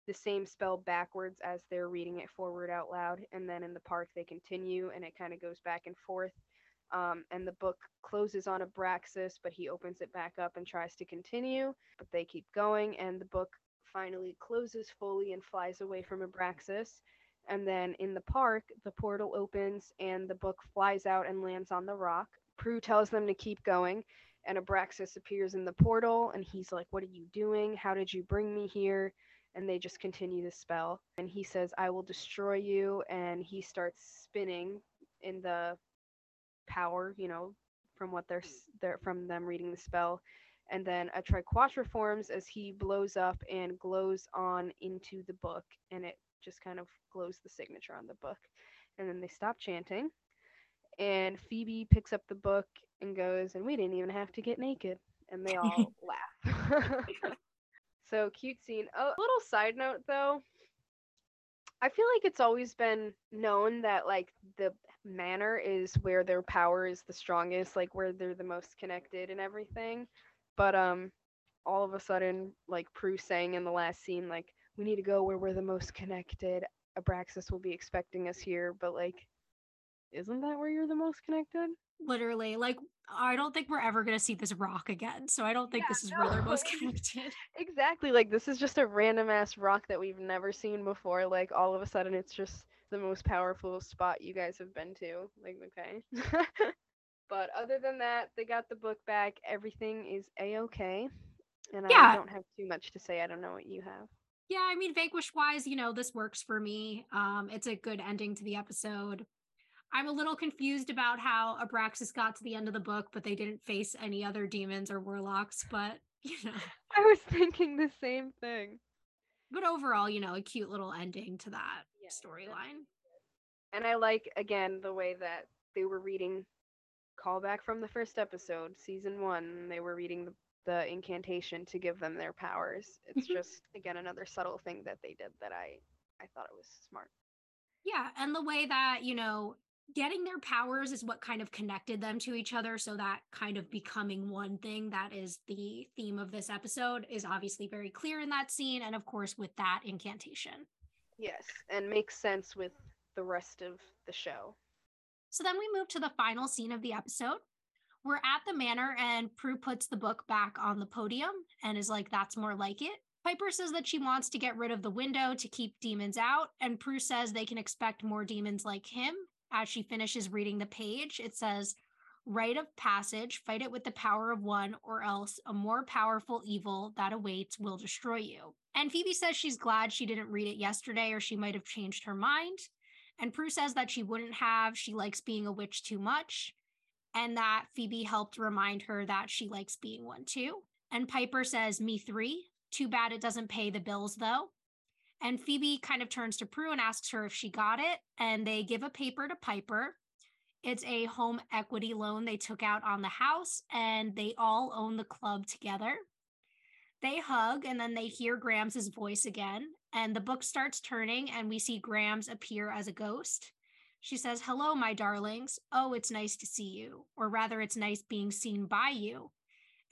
the same spell backwards as they're reading it forward out loud. And then in the park, they continue, and it kind of goes back and forth. Um, and the book closes on Abraxas, but he opens it back up and tries to continue, but they keep going. And the book finally closes fully and flies away from Abraxas. And then in the park, the portal opens and the book flies out and lands on the rock. Prue tells them to keep going, and Abraxas appears in the portal, and he's like, "What are you doing? How did you bring me here?" And they just continue the spell. And he says, "I will destroy you." And he starts spinning in the power, you know, from what they're, they're from them reading the spell. And then a triquetra forms as he blows up and glows on into the book. And it just kind of glows the signature on the book. And then they stop chanting. And Phoebe picks up the book and goes, "And we didn't even have to get naked." And they all laugh. So cute scene. A little side note, though. I feel like it's always been known that, like, the manor is where their power is the strongest, like, where they're the most connected and everything. But um, all of a sudden, like, Prue saying in the last scene, like, "We need to go where we're the most connected. Abraxas will be expecting us here." But, like, isn't that where you're the most connected? Literally, like, I don't think we're ever going to see this rock again, so I don't think yeah, this is no. where they're most connected. Exactly, like, this is just a random-ass rock that we've never seen before. Like, all of a sudden, it's just the most powerful spot you guys have been to. Like, okay. But other than that, they got the book back. Everything is A-okay. And yeah. I don't have too much to say. I don't know what you have. Yeah, I mean, Vanquish-wise, you know, this works for me. Um, it's a good ending to the episode. I'm a little confused about how Abraxas got to the end of the book, but they didn't face any other demons or warlocks, but, you know. I was thinking the same thing. But overall, you know, a cute little ending to that yeah, storyline. And I like, again, the way that they were reading callback from the first episode, season one. They were reading the, the incantation to give them their powers. It's just, again, another subtle thing that they did that I, I thought it was smart. Yeah, and the way that, you know, getting their powers is what kind of connected them to each other. So that kind of becoming one thing that is the theme of this episode is obviously very clear in that scene. And of course, with that incantation. Yes. And makes sense with the rest of the show. So then we move to the final scene of the episode. We're at the manor and Prue puts the book back on the podium and is like, "That's more like it." Piper says that she wants to get rid of the window to keep demons out. And Prue says they can expect more demons like him. As she finishes reading the page, it says, rite of passage, fight it with the power of one, or else a more powerful evil that awaits will destroy you. And Phoebe says she's glad she didn't read it yesterday or she might have changed her mind. And Prue says that she wouldn't have, she likes being a witch too much, and that Phoebe helped remind her that she likes being one too. And Piper says, me three, too bad it doesn't pay the bills though. And Phoebe kind of turns to Prue and asks her if she got it, and they give a paper to Piper. It's a home equity loan they took out on the house, and they all own the club together. They hug, and then they hear Grams' voice again, and the book starts turning, and we see Grams appear as a ghost. She says, hello, my darlings. Oh, it's nice to see you, or rather it's nice being seen by you.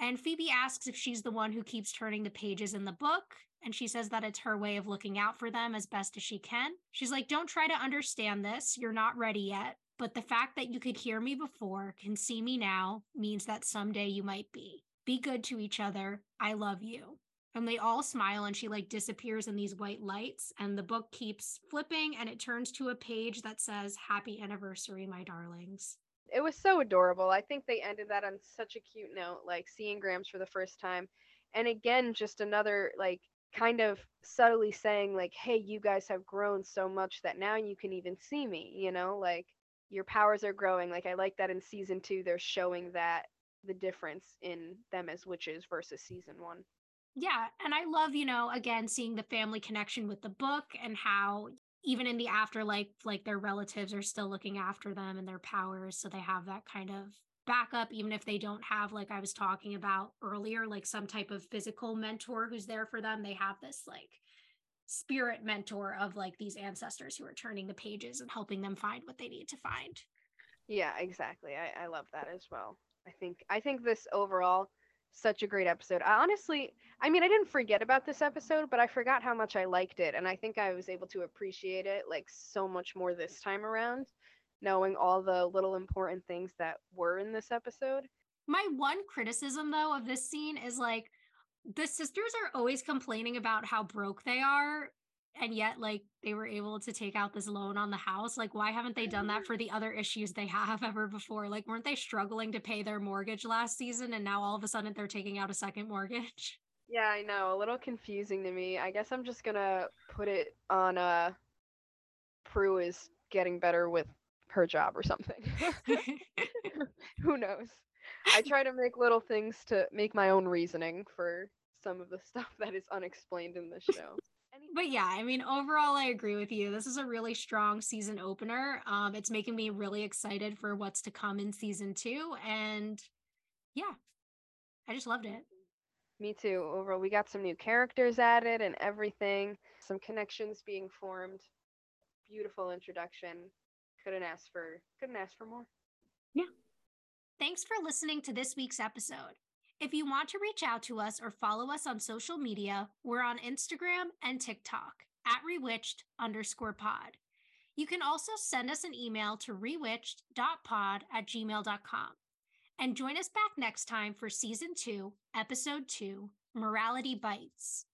And Phoebe asks if she's the one who keeps turning the pages in the book, and she says that it's her way of looking out for them as best as she can. She's like, don't try to understand this. You're not ready yet. But the fact that you could hear me before, can see me now, means that someday you might be. Be good to each other. I love you. And they all smile, and she like disappears in these white lights, and the book keeps flipping, and it turns to a page that says, happy anniversary, my darlings. It was so adorable. I think they ended that on such a cute note, like seeing Grams for the first time. And again, just another like kind of subtly saying like, hey, you guys have grown so much that now you can even see me, you know, like your powers are growing. Like I like that in season two, they're showing that the difference in them as witches versus season one. Yeah. And I love, you know, again, seeing the family connection with the book and how even in the afterlife, like their relatives are still looking after them and their powers. So they have that kind of backup, even if they don't have, like I was talking about earlier, like some type of physical mentor who's there for them. They have this like spirit mentor of like these ancestors who are turning the pages and helping them find what they need to find. Yeah, exactly. I, I love that as well. I think, I think this overall, such a great episode. I honestly, I mean, I didn't forget about this episode, but I forgot how much I liked it. And I think I was able to appreciate it like so much more this time around, knowing all the little important things that were in this episode. My one criticism though of this scene is like, the sisters are always complaining about how broke they are. And yet like they were able to take out this loan on the house. Like, why haven't they done that for the other issues they have ever before? Like, weren't they struggling to pay their mortgage last season? And now all of a sudden they're taking out a second mortgage. Yeah, I know. A little confusing to me. I guess I'm just going to put it on uh, Prue is getting better with her job or something. Who knows? I try to make little things to make my own reasoning for some of the stuff that is unexplained in this show. But yeah, I mean, overall, I agree with you. This is a really strong season opener. Um, it's making me really excited for what's to come in season two. And yeah, I just loved it. Me too. Overall, we got some new characters added and everything. Some connections being formed. Beautiful introduction. Couldn't ask for, couldn't ask for more. Yeah. Thanks for listening to this week's episode. If you want to reach out to us or follow us on social media, we're on Instagram and TikTok at rewitched underscore pod. You can also send us an email to rewitched.pod at gmail.com. And join us back next time for season two, episode two, Morality Bites.